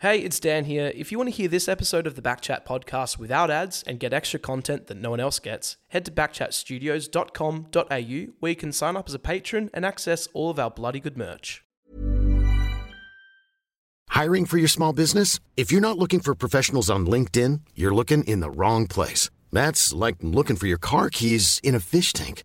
Hey, it's Dan here. If you want to hear this episode of the Backchat podcast without ads and get extra content that no one else gets, head to backchatstudios.com.au where you can sign up as a patron and access all of our bloody good merch. Hiring for your small business? If you're not looking for professionals on LinkedIn, you're looking in the wrong place. That's like looking for your car keys in a fish tank.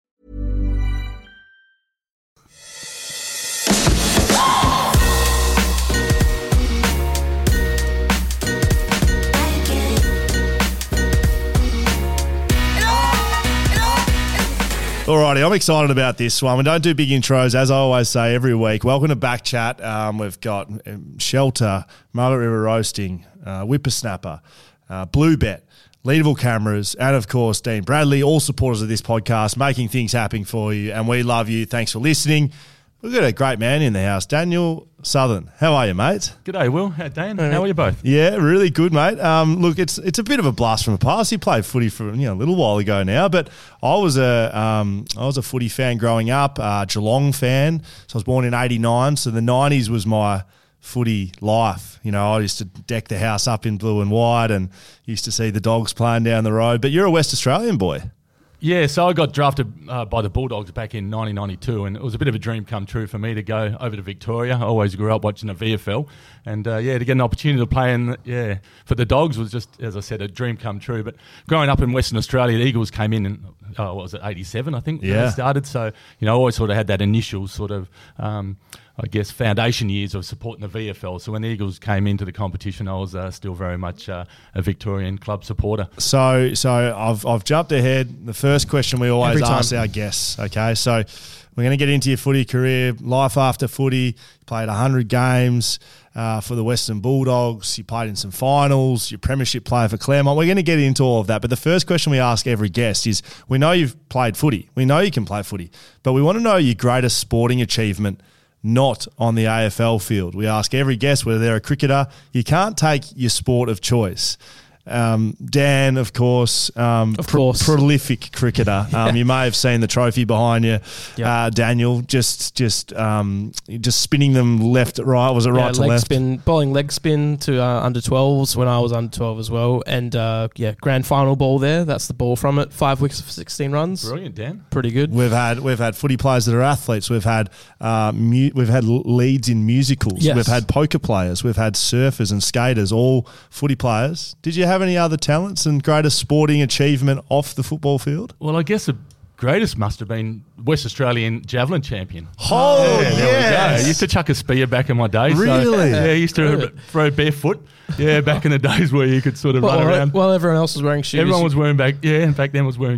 Alrighty, I'm excited about this one. We don't do big intros, as I always say every week. Welcome to Back Chat. We've got Shelter, Margaret River Roasting, Whippersnapper, Blue Bet, Leadable Cameras, and of course Dean Bradley, all supporters of this podcast, making things happen for you. And we love you. Thanks for listening. We've got a great man in the house, Daniel Southern. How are you, mate? G'day, Will. Hey, Dan. How are you both? Yeah, really good, mate. Look, it's a bit of a blast from the past. He played footy for a little while ago now, but I was a footy fan growing up, Geelong fan. So I was born in '89, so the '90s was my footy life. You know, I used to deck the house up in blue and white, and used to see the dogs playing down the road. But you're a West Australian boy. Yeah, so I got drafted by the Bulldogs back in 1992, and it was a bit of a dream come true for me to go over to Victoria. I always grew up watching the VFL, and to get an opportunity to play for the Dogs was just, as I said, a dream come true. But growing up in Western Australia, the Eagles came in and was it 87, I think, when it started. So, I always sort of had that initial sort of foundation years of supporting the VFL. So when the Eagles came into the competition, I was still very much a Victorian club supporter. So I've jumped ahead. The first question we always ask our guests, okay? So we're going to get into your footy career, life after footy. You played 100 games for the Western Bulldogs. You played in some finals. You're premiership player for Claremont. We're going to get into all of that. But the first question we ask every guest is, we know you've played footy. We know you can play footy. But we want to know your greatest sporting achievement not on the AFL field. We ask every guest whether they're a cricketer. You can't take your sport of choice. Dan, of course, prolific cricketer. You may have seen the trophy behind you, Daniel. Just spinning them left, right. Was it right to left? Spin, bowling leg spin to under 12s when I was under 12 as well, and grand final ball there. That's the ball from it. 5 wickets for 16 runs. Brilliant, Dan. Pretty good. We've had footy players that are athletes. We've had we've had leads in musicals. Yes. We've had poker players. We've had surfers and skaters. All footy players. Did you have any other talents and greatest sporting achievement off the football field? Well, I guess the greatest must have been West Australian javelin champion. Oh, yeah. There we go. I used to chuck a spear back in my day. Really? So, I used to throw barefoot. Yeah, back in the days where you could sort of run around. Well, everyone else was wearing shoes. Everyone was wearing wearing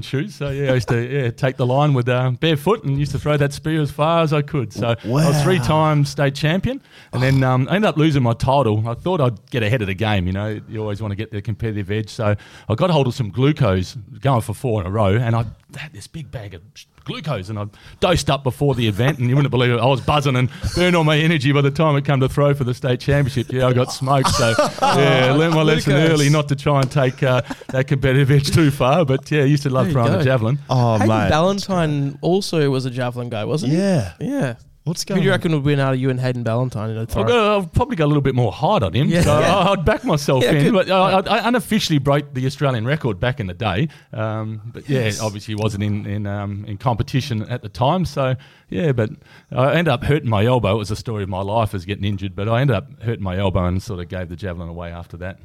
shoes. So, I used to take the line with barefoot and used to throw that spear as far as I could. So, I was 3-time state champion. And then I ended up losing my title. I thought I'd get ahead of the game, You always want to get the competitive edge. So, I got hold of some glucose going for 4 in a row. And I had this big bag of glucose, and I dosed up before the event, and you wouldn't believe it, I was buzzing and burned all my energy by the time it came to throw for the state championship. Yeah, I got smoked, so I learned my lesson early not to try and take that competitive edge too far, but I used to love throwing the javelin. Oh, Hayden mate. Ballantyne also was a javelin guy, wasn't he? Yeah. What's going on? Who do you reckon would win out of you and Hayden Ballantyne? I'll probably go a little bit more hard on him. Yeah. So I'd back myself in. But I unofficially broke the Australian record back in the day. Obviously wasn't in competition at the time. So, but I ended up hurting my elbow. It was the story of my life is getting injured. But I ended up hurting my elbow and sort of gave the javelin away after that.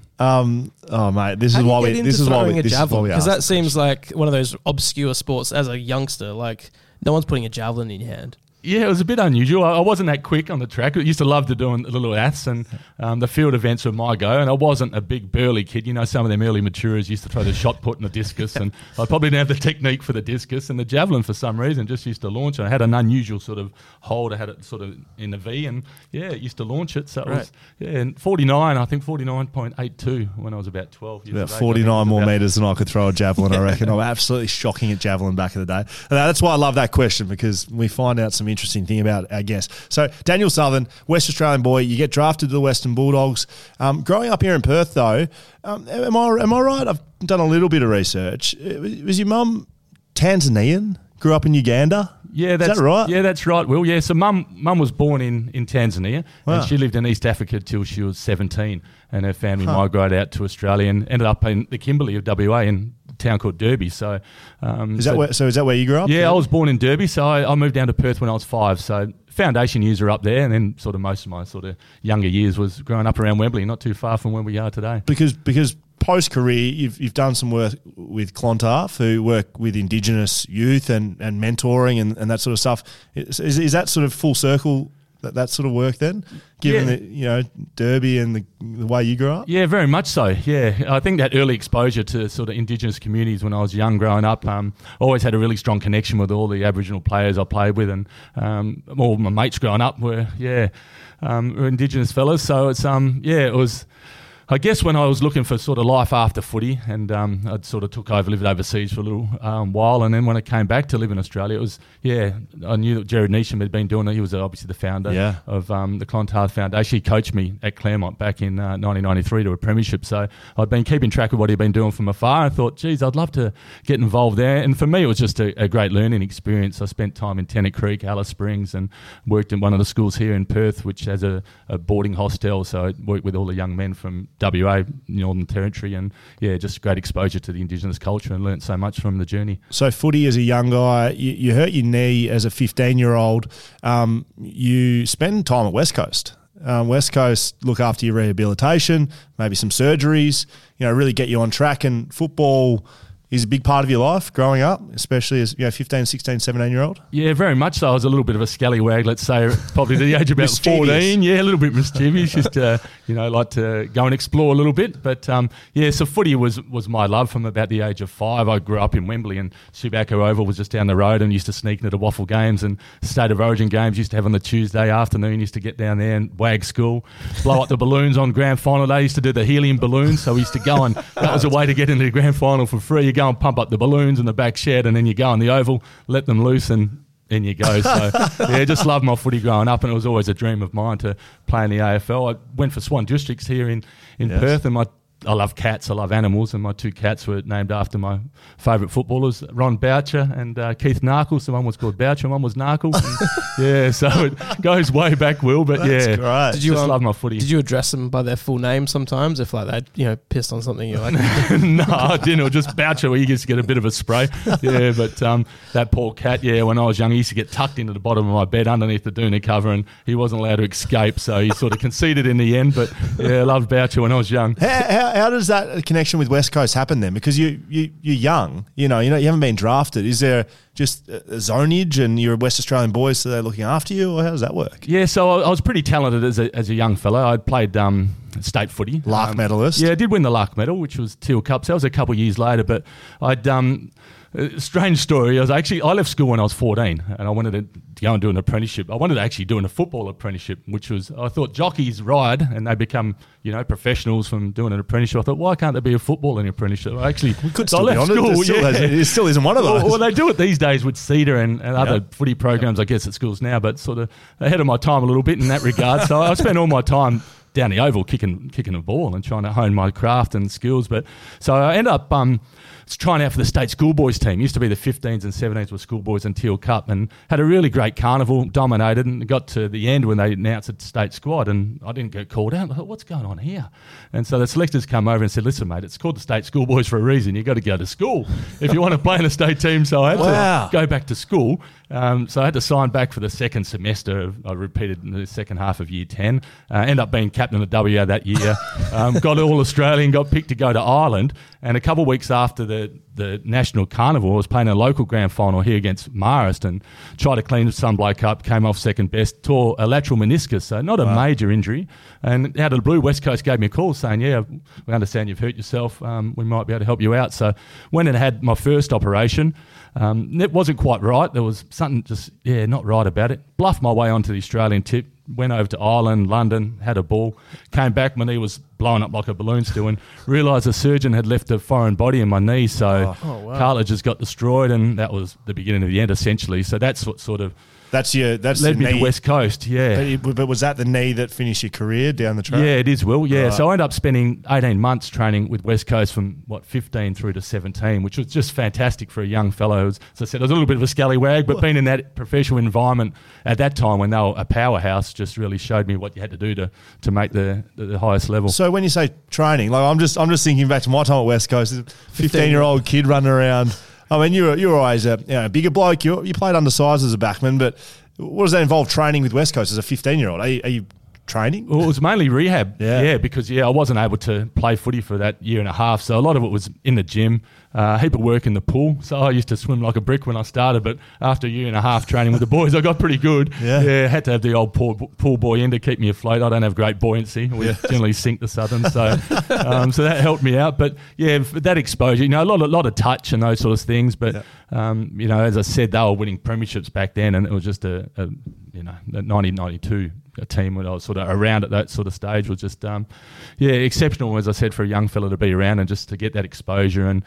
This is why we asked. Because that seems like one of those obscure sports as a youngster, like – No one's putting a javelin in your hand. Yeah, it was a bit unusual. I wasn't that quick on the track. I used to love to do little aths, and the field events were my go. And I wasn't a big burly kid. You know, some of them early maturers used to throw the shot put and the discus, and I probably didn't have the technique for the discus. And the javelin, for some reason, just used to launch. And I had an unusual sort of hold. I had it sort of in the V, and, yeah, it used to launch it. So it was, yeah, and 49, I think 49.82 when I was about 12 years old. About 49 more meters than I could throw a javelin, I reckon. I was absolutely shocking at javelin back in the day. And that's why I love that question, because we find out some interesting thing about our guest. So Daniel Southern, West Australian boy, you get drafted to the Western Bulldogs. Growing up here in Perth, though, am I right? I've done a little bit of research. Was your mum Tanzanian? Grew up in Uganda? Yeah, is that right? Yeah, that's right, Will. Yeah, so mum was born in Tanzania, wow, and she lived in East Africa till she was 17, and her family migrated out to Australia and ended up in the Kimberley of WA in town called Derby. So is that where you grew up? Yeah, I was born in Derby, so I moved down to Perth when I was 5. So foundation years are up there, and then sort of most of my sort of younger years was growing up around Wembley, not too far from where we are today. Because post career, you've done some work with Clontarf, who work with Indigenous youth and mentoring and that sort of stuff. Is that sort of full circle? That sort of work then, given that, you know, Derby and the way you grew up? Yeah, very much so, yeah. I think that early exposure to sort of Indigenous communities when I was young growing up, I always had a really strong connection with all the Aboriginal players I played with, and all my mates growing up were Indigenous fellas. So it's, it was... I guess when I was looking for sort of life after footy, and I'd sort of lived overseas for a little while, and then when I came back to live in Australia, it was, I knew that Jared Neesham had been doing it. He was obviously the founder of the Clontarf Foundation. He coached me at Claremont back in 1993 to a premiership, so I'd been keeping track of what he'd been doing from afar. I thought, geez, I'd love to get involved there, and for me it was just a great learning experience. I spent time in Tennant Creek, Alice Springs, and worked in one of the schools here in Perth, which has a boarding hostel, so I worked with all the young men from WA, Northern Territory, and just great exposure to the Indigenous culture, and learnt so much from the journey. So footy as a young guy, you hurt your knee as a 15-year-old. You spend time at West Coast. West Coast look after your rehabilitation, maybe some surgeries, you know, really get you on track, and football is a big part of your life growing up, especially as, you know, 15, 16, 17-year-old? Yeah, very much so. I was a little bit of a scallywag, let's say, probably to the age of about 14. Yeah, a little bit mischievous, just like to go and explore a little bit. But, so footy was my love from about the age of 5. I grew up in Wembley, and Subiaco Oval was just down the road, and used to sneak into the Waffle games and State of Origin games used to have on the Tuesday afternoon. Used to get down there and wag school, blow up the balloons on grand final day. Used to do the helium balloons, so we used to go, and that was a way to get into the grand final for free. You go and pump up the balloons in the back shed, and then you go in the oval, let them loose, and in you go. So, just loved my footy growing up, and it was always a dream of mine to play in the AFL. I went for Swan Districts here in Perth, and I love cats, I love animals, and my 2 cats were named after my favourite footballers, Ron Boucher and Keith Narkle. So one was called Boucher and one was Narkle. So it goes way back, Will, but that's great. Did you just love my footy. Did you address them by their full name sometimes if, like, they'd, you know, pissed on something you're like? No, I didn't. It was just Boucher where you used to get a bit of a spray. Yeah, but that poor cat, when I was young, he used to get tucked into the bottom of my bed underneath the doona cover, and he wasn't allowed to escape, so he sort of conceded in the end, but I loved Boucher when I was young. How does that connection with West Coast happen then? Because you're young, you know, you haven't been drafted. Is there just a zonage, and you're a West Australian boy, so they're looking after you, or how does that work? Yeah, so I was pretty talented as a young fellow. I'd played state footy. Lark medalist. Yeah, I did win the Lark medal, which was Teal Cup. So that was a couple of years later, but I'd... strange story. I left school when I was 14, and I wanted to go and do an apprenticeship. I wanted to actually do a football apprenticeship, which was, I thought, jockeys ride and they become, you know, professionals from doing an apprenticeship. I thought, why can't there be a football in an apprenticeship? I left school. It still isn't one of those. Well, they do it these days with CEDA and other footy programs, I guess, at schools now, but sort of ahead of my time a little bit in that regard. So I spent all my time down the oval kicking a ball and trying to hone my craft and skills. But so I ended up trying out for the state schoolboys team. It used to be the 15s and 17s were schoolboys and Teal Cup, and had a really great carnival, dominated, and got to the end when they announced the state squad, and I didn't get called out. I thought, what's going on here? And so the selectors come over and said, listen, mate, it's called the state schoolboys for a reason. You've got to go to school if you want to play in a state team. So I had to go back to school. So I had to sign back for the second semester. I repeated in the second half of year 10. Ended up being captain of WA that year. Got all Australian, got picked to go to Ireland. And a couple of weeks after the National Carnival, I was playing a local grand final here against Marist and tried to clean some bloke up, came off second best, tore a lateral meniscus, so not a major injury. And out of the blue, West Coast gave me a call saying, yeah, we understand you've hurt yourself. We might be able to help you out. So went and had my first operation. It wasn't quite right. There was something just, not right about it. Bluffed my way onto the Australian tip. Went over to Ireland, London, had a ball, came back, my knee was blowing up like a balloon still, and realised the surgeon had left a foreign body in my knee, so cartilage just got destroyed, and that was the beginning of the end, essentially. So that's what sort of led me to West Coast, But was that the knee that finished your career down the track? Yeah, it is, Will, yeah. Right. So I ended up spending 18 months training with West Coast from, 15 through to 17, which was just fantastic for a young fellow. As I said, I was a little bit of a scallywag, but being in that professional environment at that time when they were a powerhouse just really showed me what you had to do to make the highest level. So when you say training, like I'm just thinking back to my time at West Coast, 15-year-old kid running around. I mean, you were always a bigger bloke. You played undersized as a backman, but what does that involve training with West Coast as a 15-year-old? Are you training? Well, it was mainly rehab, because I wasn't able to play footy for that year and a half, so a lot of it was in the gym, a heap of work in the pool. So I used to swim like a brick when I started, but after a year and a half training with the boys, I got pretty good. Yeah, had to have the old pool boy in to keep me afloat. I don't have great buoyancy. We generally sink the Southern, so so that helped me out. But yeah, that exposure, a lot of touch and those sorts of things, but as I said, they were winning premierships back then, and it was just a 1992 a team when I was sort of around at that sort of stage was just, exceptional, as I said, for a young fella to be around and just to get that exposure. And,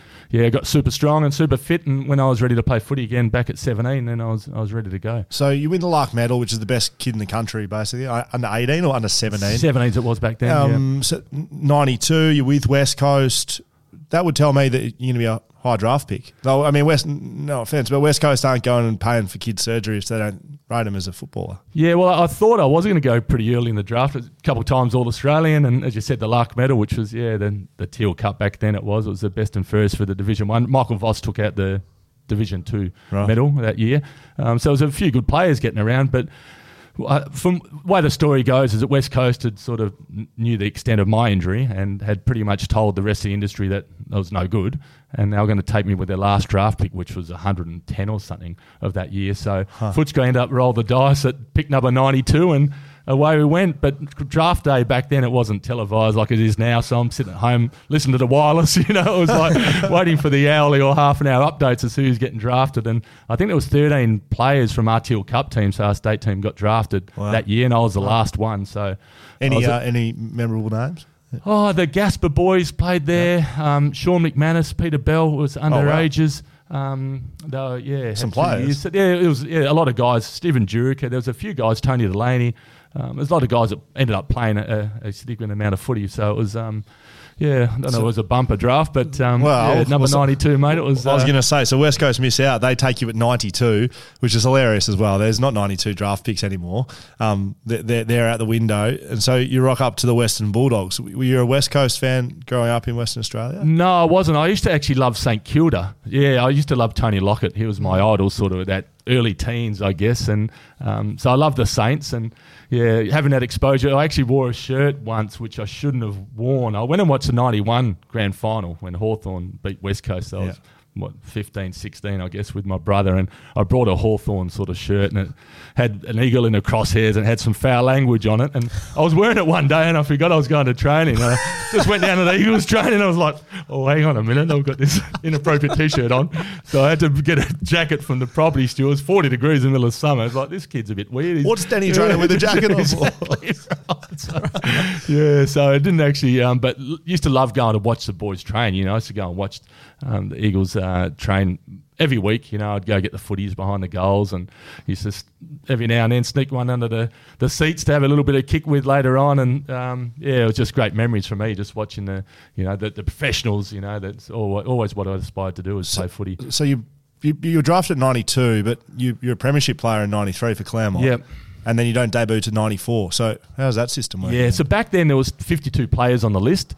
got super strong and super fit. And when I was ready to play footy again back at 17, then I was ready to go. So you win the Lark medal, which is the best kid in the country, basically, under 18 or under 17? 17s it was back then, So 92, you're with West Coast. That would tell me that you're going to be a high draft pick. No, I mean, no offence, but West Coast aren't going and paying for kids' surgery if they don't rate him as a footballer. Yeah, well, I thought I was going to go pretty early in the draft. A couple of times All-Australian, and as you said, the Lark medal, which was, the Teal Cup back then it was the best and first for the Division 1. Michael Voss took out the Division 2 medal that year. So it was a few good players getting around, but... from the way the story goes is that West Coast had sort of knew the extent of my injury and had pretty much told the rest of the industry that I was no good, and they were going to take me with their last draft pick, which was 110 or something of that year. So Footscray ended up rolling the dice at pick number 92 and away we went. But draft day back then, it wasn't televised like it is now, so I'm sitting at home listening to the wireless, It was like waiting for the hourly or half an hour updates as who's getting drafted. And I think there was 13 players from our Teal Cup team, so our state team got drafted that year, and I was the last one. So any memorable names? Oh, the Gasper boys played there. Sean McManus, Peter Bell was underages. Some players. It was a lot of guys. Stephen Durica, there was a few guys. Tony Delaney. There's a lot of guys that ended up playing a significant amount of footy, so it was, it was a bumper draft, but number 92, mate. It was. I was going to say, so West Coast miss out. They take you at 92, which is hilarious as well. There's not 92 draft picks anymore. They're out the window, and so you rock up to the Western Bulldogs. Were you a West Coast fan growing up in Western Australia? No, I wasn't. I used to actually love St Kilda. Yeah, I used to love Tony Lockett. He was my idol, sort of that early teens, I guess, and so I love the Saints, and having that exposure. I actually wore a shirt once which I shouldn't have worn. I went and watched the 91 grand final when Hawthorn beat West Coast. So I was 15, 16, I guess, with my brother, and I brought a Hawthorn sort of shirt, and it had an eagle in the crosshairs and had some foul language on it, and I was wearing it one day and I forgot I was going to training. I just went down to the Eagles training and I was like, hang on a minute, I've got this inappropriate t-shirt on. So I had to get a jacket from the property steward. It was 40 degrees in the middle of summer. It's like, this kid's a bit weird. What's Danny training with a jacket on? Exactly. So I didn't actually but used to love going to watch the boys train. I used to go and watch the Eagles train every week. I'd go get the footies behind the goals, and used to every now and then sneak one under the seats to have a little bit of kick with later on. And it was just great memories for me, just watching the professionals. That's always what I aspired to do, was play footy. So you were drafted at 92, but you're a premiership player in 93 for Claremont. Yep. And then you don't debut to 94. So how does that system work? Yeah, so back then there was 52 players on the list.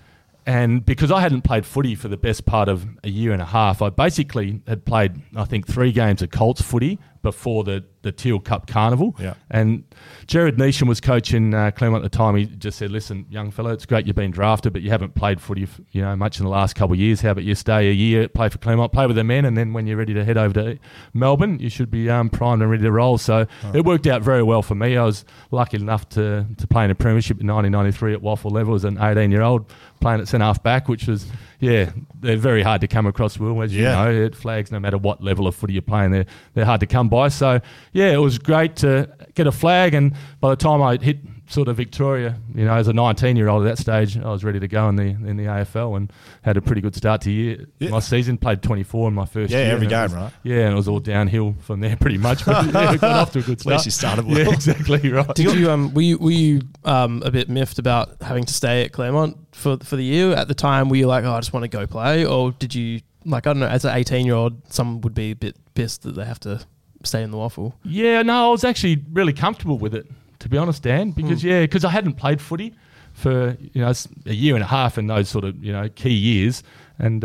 And because I hadn't played footy for the best part of a year and a half, I basically had played, I think, 3 games of Colts footy before the the Teal Cup Carnival. Yeah. And Jared Neesham was coaching Claremont at the time. He just said, listen, young fella, it's great you've been drafted, but you haven't played footy much in the last couple of years. How about you stay a year, play for Claremont, play with the men, and then when you're ready to head over to Melbourne, you should be primed and ready to roll. So it worked out very well for me. I was lucky enough to play in a premiership in 1993 at Waffle level as an 18-year-old playing at centre-half back, which was... Yeah, they're very hard to come across, Will, as you know. It flags no matter what level of footy you're playing. They're hard to come by. So, yeah, it was great to get a flag. And by the time I hit sort of Victoria, as a 19-year-old at that stage, I was ready to go in the AFL and had a pretty good start to year. Yeah. My season, played 24 in my first year. Yeah, every game, right? Yeah, and it was all downhill from there pretty much. But yeah, it got off to a good start. At least you started well. Yeah, exactly right. Did you? Were you a bit miffed about having to stay at Claremont for the year? At the time, were you like, I just want to go play? Or did you, as an 18-year-old, some would be a bit pissed that they have to stay in the Waffle? Yeah, no, I was actually really comfortable with it, to be honest, Dan, because I hadn't played footy for, a year and a half in those sort of, key years. And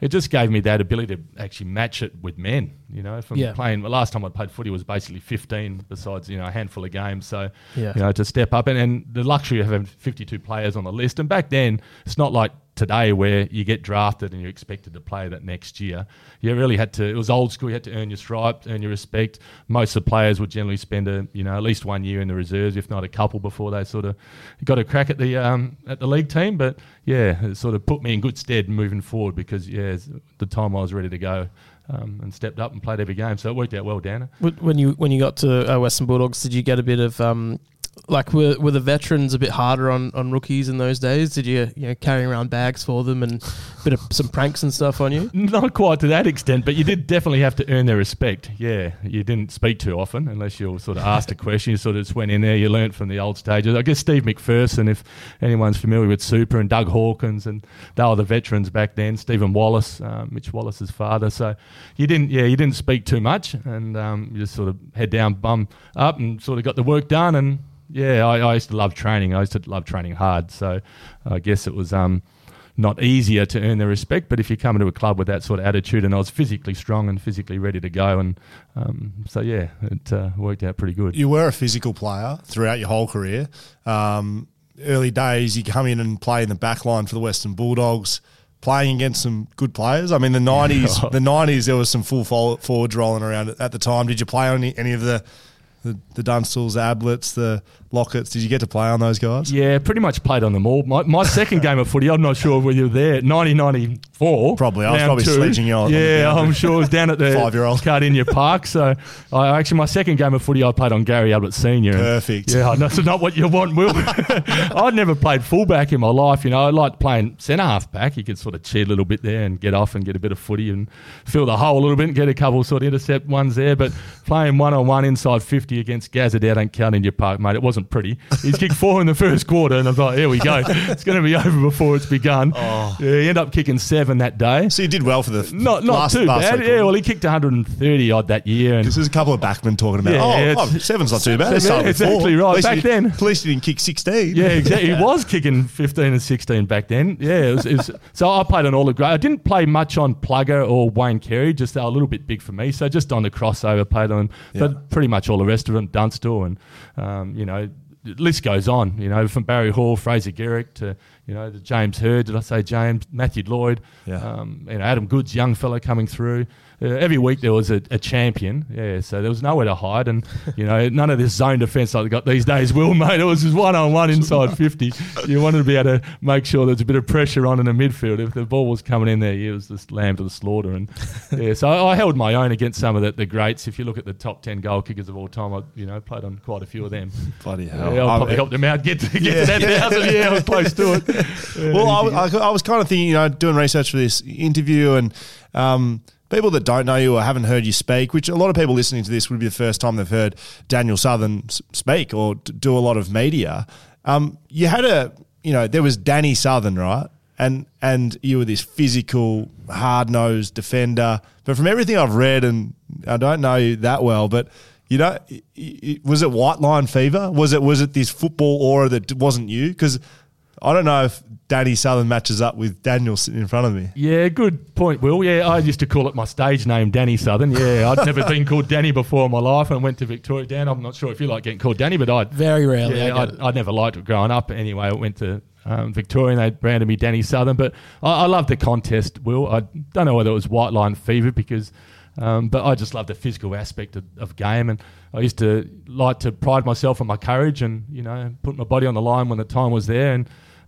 it just gave me that ability to actually match it with men, From playing, the last time I played footy was basically 15 besides, a handful of games. So, to step up and the luxury of having 52 players on the list. And back then, it's not like today where you get drafted and you're expected to play that next year. You really had to, it was old school, you had to earn your stripes, earn your respect. Most of the players would generally spend at least 1 year in the reserves, if not a couple, before they sort of got a crack at the league team. But yeah, it sort of put me in good stead moving forward because the time I was ready to go and stepped up and played every game. So it worked out well, Dana. When you got to Western Bulldogs, did you get a bit of... were the veterans a bit harder on rookies in those days? Did you, carry around bags for them and a bit of some pranks and stuff on you? Not quite to that extent, but you did definitely have to earn their respect. Yeah, you didn't speak too often unless you were sort of asked a question. You sort of just went in there. You learnt from the old stages. I guess Steve McPherson, if anyone's familiar with Super, and Doug Hawkins, and they were the veterans back then. Stephen Wallace, Mitch Wallace's father. So you didn't speak too much, and you just sort of head down, bum up, and sort of got the work done. And yeah, I used to love training. I used to love training hard. So I guess it was not easier to earn their respect. But if you come into a club with that sort of attitude, and I was physically strong and physically ready to go. And it worked out pretty good. You were a physical player throughout your whole career. Early days, you come in and play in the back line for the Western Bulldogs, playing against some good players. I mean, the 90s, there was some full forwards rolling around at the time. Did you play on any of the Dunstals, the Ablets, the Lockets? Did you get to play on those guys? Yeah, pretty much played on them all. My second game of footy, I'm not sure whether you were there, 1994. Probably. I was probably sledging you on. Yeah, I'm sure it was down at the 5-year-old Cardinia Park. So I actually, my second game of footy, I played on Gary Ablett Senior. Perfect. Yeah, that's not what you want, Will. I'd never played fullback in my life. I liked playing centre half back. You could sort of cheat a little bit there and get off and get a bit of footy and fill the hole a little bit and get a couple sort of intercept ones there. But playing one-on-one inside 50 against Gazza down at Cardinia Park, mate, it wasn't pretty. He's kicked 4 in the first quarter, and I was like, here we go. It's going to be over before it's begun. Oh. Yeah, he ended up kicking 7 that day. So you did well for the not too bad. Yeah, well, he kicked 130-odd that year. Because there's a couple of backmen talking about, seven's not too bad. Exactly right. Back then. At least he didn't kick 16. Yeah, exactly. Yeah. He was kicking 15 and 16 back then. Yeah, it was so I played on all the grade. I didn't play much on Plugger or Wayne Carey, just they were a little bit big for me. So just on the crossover, played on, but pretty much all the rest of them, Dunstall and, the list goes on, from Barry Hall, Fraser Garrick to, the James Hurd, did I say James? Matthew Lloyd, Adam Goods, young fellow coming through. Every week there was a champion, so there was nowhere to hide and, none of this zone defence like they got these days, Will, mate. It was just one-on-one inside 50. You wanted to be able to make sure there's a bit of pressure on in the midfield. If the ball was coming in there, it was just lamb to the slaughter. And so I held my own against some of the greats. If you look at the top 10 goal kickers of all time, I played on quite a few of them. Bloody hell. Yeah, I probably helped them out get to that 1,000. Yeah, I was close to it. Well, I was kind of thinking, doing research for this interview and... people that don't know you or haven't heard you speak, which a lot of people listening to this would be the first time they've heard Daniel Southern speak or do a lot of media. You had there was Danny Southern, right? And you were this physical, hard-nosed defender. But from everything I've read, and I don't know you that well, but... was it white line fever? Was it this football aura that wasn't you? Because I don't know if Danny Southern matches up with Daniel sitting in front of me. Yeah, good point, Will. Yeah, I used to call it my stage name, Danny Southern. Yeah, I'd never been called Danny before in my life. And went to Victoria. Dan, I'm not sure if you like getting called Danny, but I very rarely. Yeah, I never liked it growing up. Anyway, I went to Victoria and they branded me Danny Southern. But I loved the contest, Will. I don't know whether it was white line fever because... but I just love the physical aspect of game, and I used to like to pride myself on my courage and, you know, put my body on the line when the time was there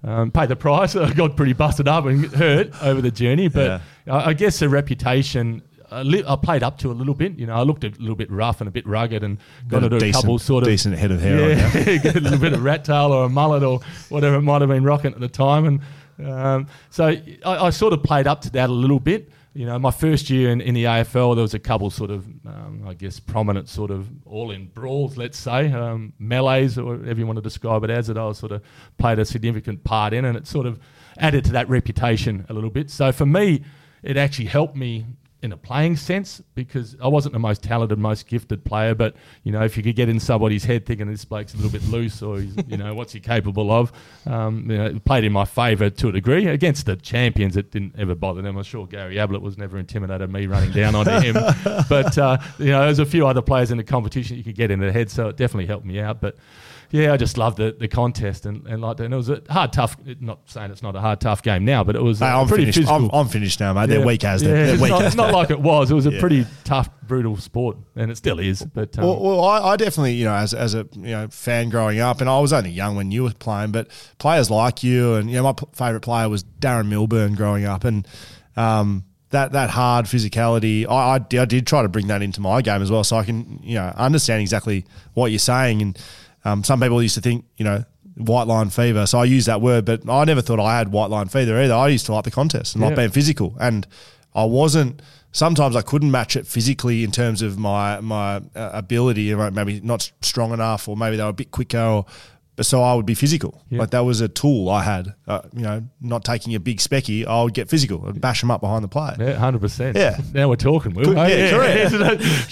and pay the price. I got pretty busted up and hurt over the journey, but yeah. I guess the reputation I played up to a little bit. You know, I looked a little bit rough and a bit rugged and got into a couple sort of... Decent head of hair. Yeah, got a little bit of rat tail or a mullet or whatever it might have been rocking at the time. And so I sort of played up to that a little bit. You know, my first year in the AFL, there was a couple sort of, I guess, prominent sort of all-in brawls, let's say, melees or whatever you want to describe it as, that I sort of played a significant part in, and it sort of added to that reputation a little bit. So for me, it actually helped me in a playing sense because I wasn't the most talented, most gifted player, but, you know, if you could get in somebody's head thinking this bloke's a little bit loose or, he's, you know, what's he capable of, you know, it played in my favour to a degree. Against the champions, it didn't ever bother them. I'm sure Gary Ablett was never intimidated me running down onto him. But, you know, there's a few other players in the competition you could get in their head, so it definitely helped me out. But, yeah, I just loved the contest and liked it. And it was a hard, tough, not saying it's not a hard, tough game now, but it was pretty finished. Physical. I'm finished now, mate. Yeah. They're weak as they're weak as. It's not like it was. It was a pretty tough, brutal sport, and it still is. But I definitely, you know, as a fan growing up, and I was only young when you were playing, but players like you and, you know, my favourite player was Darren Milburn growing up, and that hard physicality, I did try to bring that into my game as well, so I can, you know, understand exactly what you're saying. And some people used to think, you know, white line fever. So I use that word, but I never thought I had white line fever either. I used to like the contest and like being physical. And I wasn't – sometimes I couldn't match it physically in terms of my ability, maybe not strong enough, or maybe they were a bit quicker, or – so I would be physical. Yeah. Like that was a tool I had, you know, not taking a big specky, I would get physical and bash them up behind the player. Yeah, 100%. Yeah. Now we're talking, Will. Correct.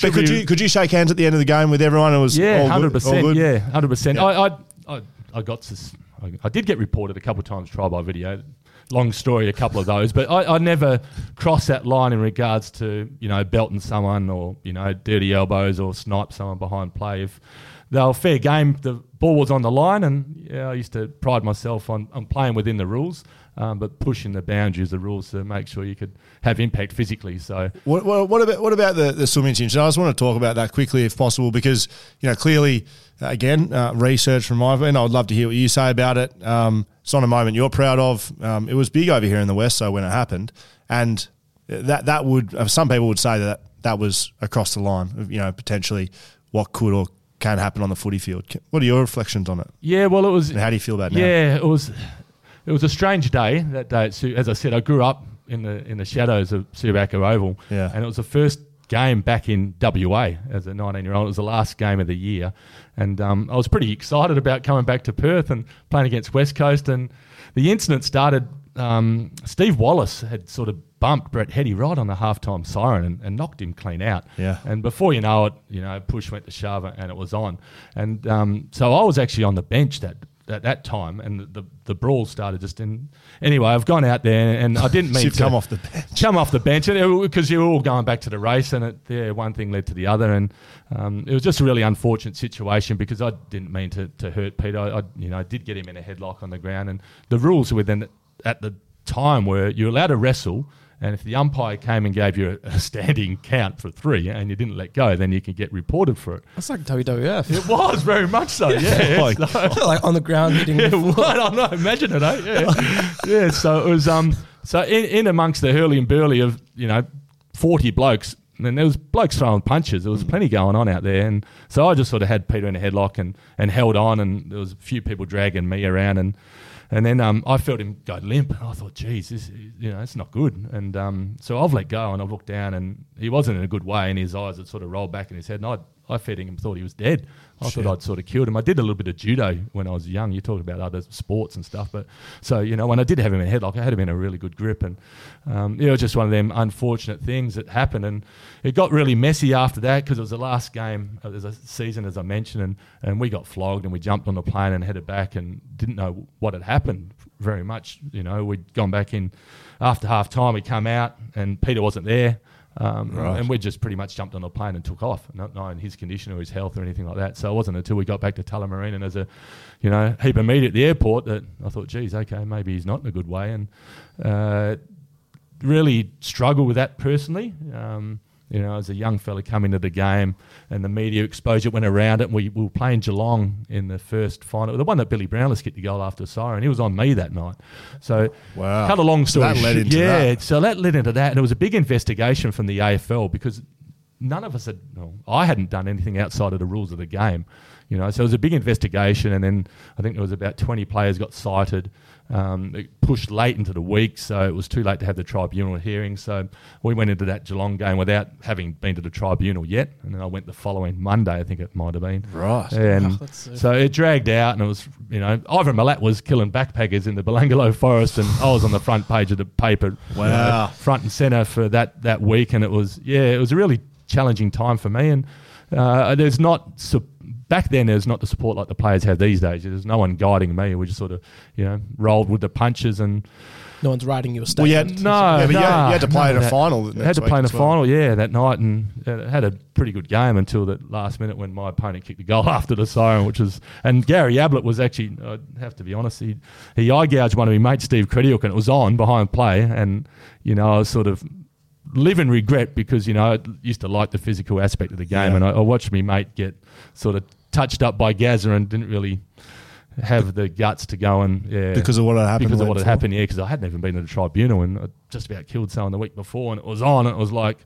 But could you shake hands at the end of the game with everyone? It was all 100%, good? Yeah, 100%. Yeah, 100%. I did get reported a couple of times trial by video. Long story, a couple of those, but I never crossed that line in regards to, you know, belting someone or, you know, dirty elbows or snipe someone behind play. If they were fair game, the ball was on the line, and I used to pride myself on playing within the rules, but pushing the boundaries, the rules, to make sure you could have impact physically. So, what about the swimming team? So I just want to talk about that quickly, if possible, because, you know, clearly, again, research from my end. I would love to hear what you say about it. It's not a moment you're proud of. It was big over here in the West, so when it happened, and that would, some people would say that was across the line, you know, potentially what could or can happen on the footy field. What are your reflections on it? Yeah, well, it was... And how do you feel about it now? Yeah, it was a strange day, that day. As I said, I grew up in the shadows of Subiaco Oval, and it was the first game back in WA as a 19-year-old. It was the last game of the year, and I was pretty excited about coming back to Perth and playing against West Coast, and the incident started... Steve Wallace had sort of bumped Brett Heddy right on the halftime siren and knocked him clean out. Yeah. And before you know it, you know, push went to shove and it was on. And so I was actually on the bench that at that time, and the brawl started just in... Anyway, I've gone out there and I didn't mean to... come off the bench. Come off the bench, because you were all going back to the race, and one thing led to the other, and it was just a really unfortunate situation because I didn't mean to hurt Peter. I did get him in a headlock on the ground, and the rules were then... at the time where you're allowed to wrestle, and if the umpire came and gave you a standing count for three and you didn't let go, then you can get reported for it. That's like WWF. It was very much so, yeah. Like on the ground hitting the floor. I don't know, imagine it, eh? Yeah. Yeah, so it was so in amongst the hurly and burly of, you know, 40 blokes, and there was blokes throwing punches. There was plenty going on out there, and so I just sort of had Peter in a headlock and held on, and there was a few people dragging me around, and then I felt him go limp, and I thought, geez, this, you know, it's not good. And so I've let go, and I've looked down, and he wasn't in a good way, and his eyes had sort of rolled back in his head, and I I fed him and thought he was dead. I thought I'd sort of killed him. I did a little bit of judo when I was young. You talk about other sports and stuff. But so, you know, and I did have him in a headlock. I had him in a really good grip. And it was just one of them unfortunate things that happened. And it got really messy after that because it was the last game of the season, as I mentioned. And we got flogged and we jumped on the plane and headed back and didn't know what had happened very much. You know, we'd gone back in after half time. We come out and Peter wasn't there. And we just pretty much jumped on a plane and took off, not knowing his condition or his health or anything like that. So it wasn't until we got back to Tullamarine and as a, you know, heap of meat at the airport that I thought, geez, okay, maybe he's not in a good way. And really struggled with that personally. You know, as a young fella coming to the game and the media exposure went around it. And we were playing Geelong in the first final, the one that Billy Brownless kicked the goal after siren. He was on me that night. So cut a long story. That led into that. So that led into that. And it was a big investigation from the AFL because none of us had, well, I hadn't done anything outside of the rules of the game. You know, so it was a big investigation, and then I think there was about 20 players got cited. It pushed late into the week, so it was too late to have the tribunal hearing. So we went into that Geelong game without having been to the tribunal yet, and then I went the following Monday, I think it might have been. Right. And so it dragged out, and it was, you know, Ivan Milat was killing backpackers in the Belangolo Forest, and I was on the front page of the paper, front and centre for that week, and it was, it was a really challenging time for me, and there's not back then, there's not the support like the players have these days. There's no one guiding me. We just sort of, you know, rolled with the punches and... No one's writing you a statement. Well, you had to play in a final. I had to play in a final, that night, and had a pretty good game until that last minute when my opponent kicked the goal after the siren, which was... And Gary Ablett was actually, I have to be honest, he eye-gouged one of my mates, Steve Crediuk, and it was on behind play, and, you know, I was sort of... live in regret because, you know, I used to like the physical aspect of the game and I watched me mate get sort of touched up by Gazza and didn't really have the guts to go and... Yeah, because of what had happened? Because of what had happened, because I hadn't even been to the tribunal and I just about killed someone the week before and it was on and it was like,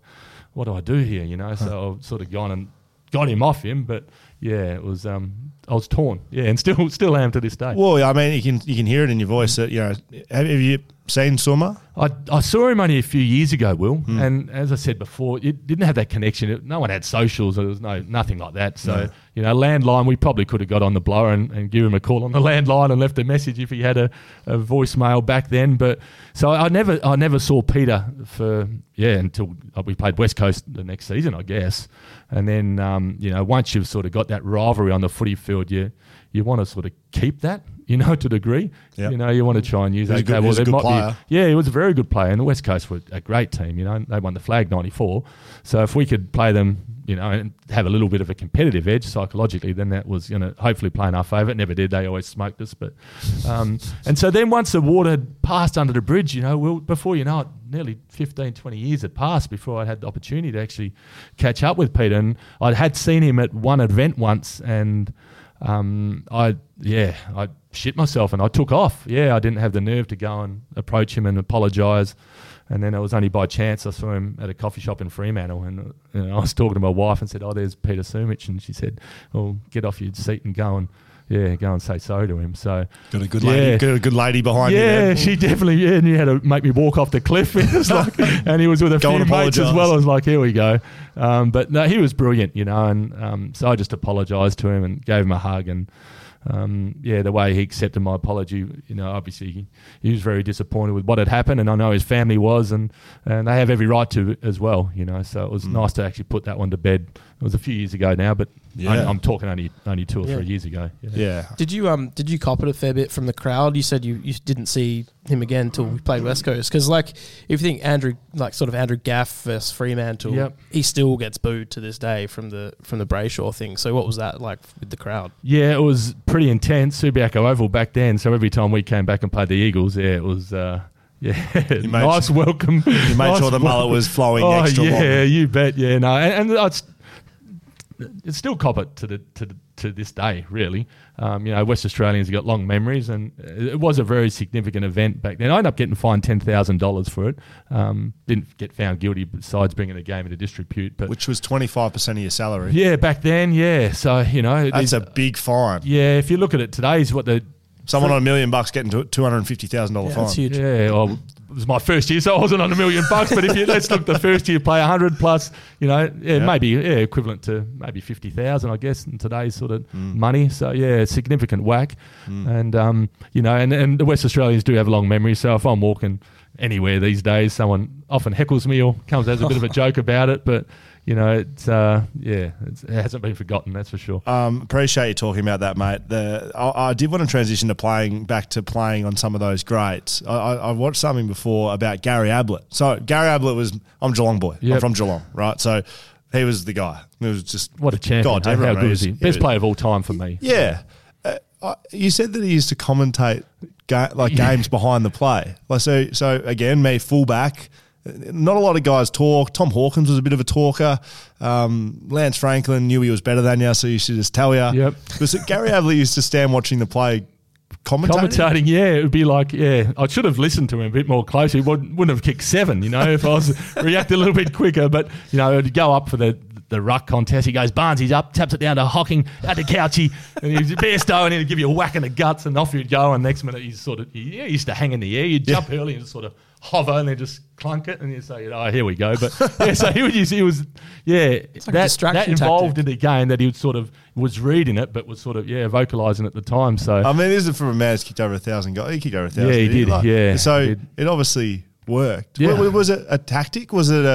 what do I do here, you know? So I've sort of gone and got him off him, but, it was... I was torn, and still am to this day. Well, I mean, you can hear it in your voice. That, you know, have you seen Summer? I saw him only a few years ago, Will, and as I said before, it didn't have that connection. No one had socials. There was nothing like that. So, you know, landline, we probably could have got on the blower and give him a call on the landline and left a message if he had a voicemail back then. But so I never saw Peter for until we played West Coast the next season, I guess. And then you know, once you've sort of got that rivalry on the footy field, you want to sort of keep that, you know, to a degree. Yep. You know, you want to try and use that. He was a good player. He was a very good player. And the West Coast were a great team, you know. They won the flag 94. So if we could play them, you know, and have a little bit of a competitive edge psychologically, then that was going to hopefully play in our favour. It never did. They always smoked us. But and so then once the water had passed under the bridge, you know, before you know it, nearly 15, 20 years had passed before I had the opportunity to actually catch up with Peter. And I had seen him at one event once and... I shit myself and I took off. I didn't have the nerve to go and approach him and apologise. And then it was only by chance I saw him at a coffee shop in Fremantle and you know, I was talking to my wife and said, oh, there's Peter Sumich. And she said, well, get off your seat and go and say so to him. So got a good lady, behind you. Yeah, she definitely knew how to make me walk off the cliff. It was like, and he was with a few mates as well. I was like, here we go. But no, he was brilliant, you know. And so I just apologised to him and gave him a hug. And the way he accepted my apology, you know, obviously he was very disappointed with what had happened, and I know his family was, and they have every right to as well, you know. So it was nice to actually put that one to bed. It was a few years ago now, but I'm talking only 2 or 3 years ago. Yeah. Did you cop it a fair bit from the crowd? You said you didn't see him again until we played West Coast, because like if you think Andrew Gaff versus Fremantle, he still gets booed to this day from the Brayshaw thing. So what was that like with the crowd? Yeah, it was pretty intense. Subiaco Oval back then. So every time we came back and played the Eagles, it was. Nice welcome. You made sure the mullet was flowing extra long. Yeah, you bet. Yeah, no, and it's still cop it to this day, really. You know, West Australians have got long memories, and it was a very significant event back then. I ended up getting fined $10,000 for it. Didn't get found guilty besides bringing the game into disrepute. Which was 25% of your salary. Yeah, back then, yeah. So, you know... That's a big fine. Yeah, if you look at it, today's what the... Someone on $1 million getting $250,000 fine. That's huge. Yeah, well, It was my first year, so I wasn't on $1 million bucks. But if you let's look, the first year play 100 plus, you know, maybe equivalent to maybe 50,000, I guess, in today's sort of money. So yeah, significant whack. And you know, and the West Australians do have long memories. So if I'm walking anywhere these days, someone often heckles me or comes as a bit of a joke about it, but. You know, it's it hasn't been forgotten, that's for sure. Appreciate you talking about that, mate. I did want to transition to playing on some of those greats. I watched something before about Gary Ablett. So Gary Ablett was I'm Geelong boy. Yep. I'm from Geelong, right? So he was the guy. It was just what a champion. God, hey, how good is he? Best player of all time for me. Yeah. You said that he used to commentate games behind the play. Like so again, me fullback. Not a lot of guys talk. Tom Hawkins was a bit of a talker. Lance Franklin knew he was better than you, so you should just tell you. Yep. Was it Gary Ablett used to stand watching the play commentating? Yeah. It would be like, yeah, I should have listened to him a bit more closely. Wouldn't have kicked seven, you know, if I was reacted a little bit quicker. But, you know, it would go up for the ruck contest. He goes, Barnes, he's up, taps it down to Hocking, out to Couchy, and he's Bairstow, and he'd give you a whack in the guts, and off you'd go, and next minute he's sort of, he used to hang in the air. You'd jump early and sort of hover, and then just clunk it, and you say, oh, here we go. But yeah, so he would use, he was, yeah, it's like that involved tactic in the game that he would sort of was reading it, but was sort of vocalising at the time. So I mean, this is from a man who's kicked over 1,000 goals. He kicked over 1,000. Yeah, he did. Like, yeah, so it obviously worked. Yeah. Was it a tactic? Was it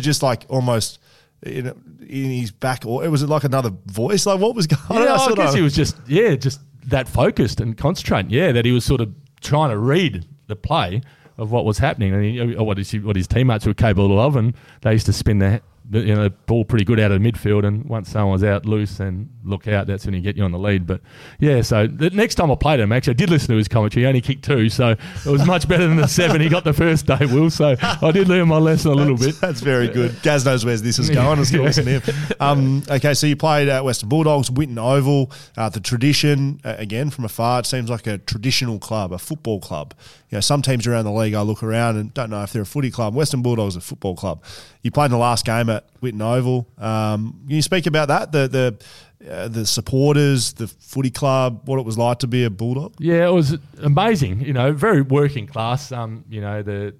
just like almost? In his back, or was it like another voice? Like what was going on? I guess he was just that focused and concentrating. Yeah, that he was sort of trying to read the play of what was happening and what his teammates were capable of, and they used to spin the ball pretty good out of the midfield. And once someone was out loose, and look out, that's when you get you on the lead. But yeah, so the next time I played him, actually, I did listen to his commentary. He only kicked 2, so it was much better than the 7 he got the first day, Will. So I did learn my lesson a little bit. That's very good. Gaz knows where this is going. It's going to listen to him. Okay, so you played at Western Bulldogs, Whitten Oval, the tradition. Again, from afar, it seems like a traditional club, a football club. You know, some teams around the league, I look around and don't know if they're a footy club. Western Bulldogs is a football club. You played in the last game at Whitten Oval. Can you speak about that? The supporters, the footy club, what it was like to be a Bulldog? Yeah, it was amazing. You know, very working class. You know, the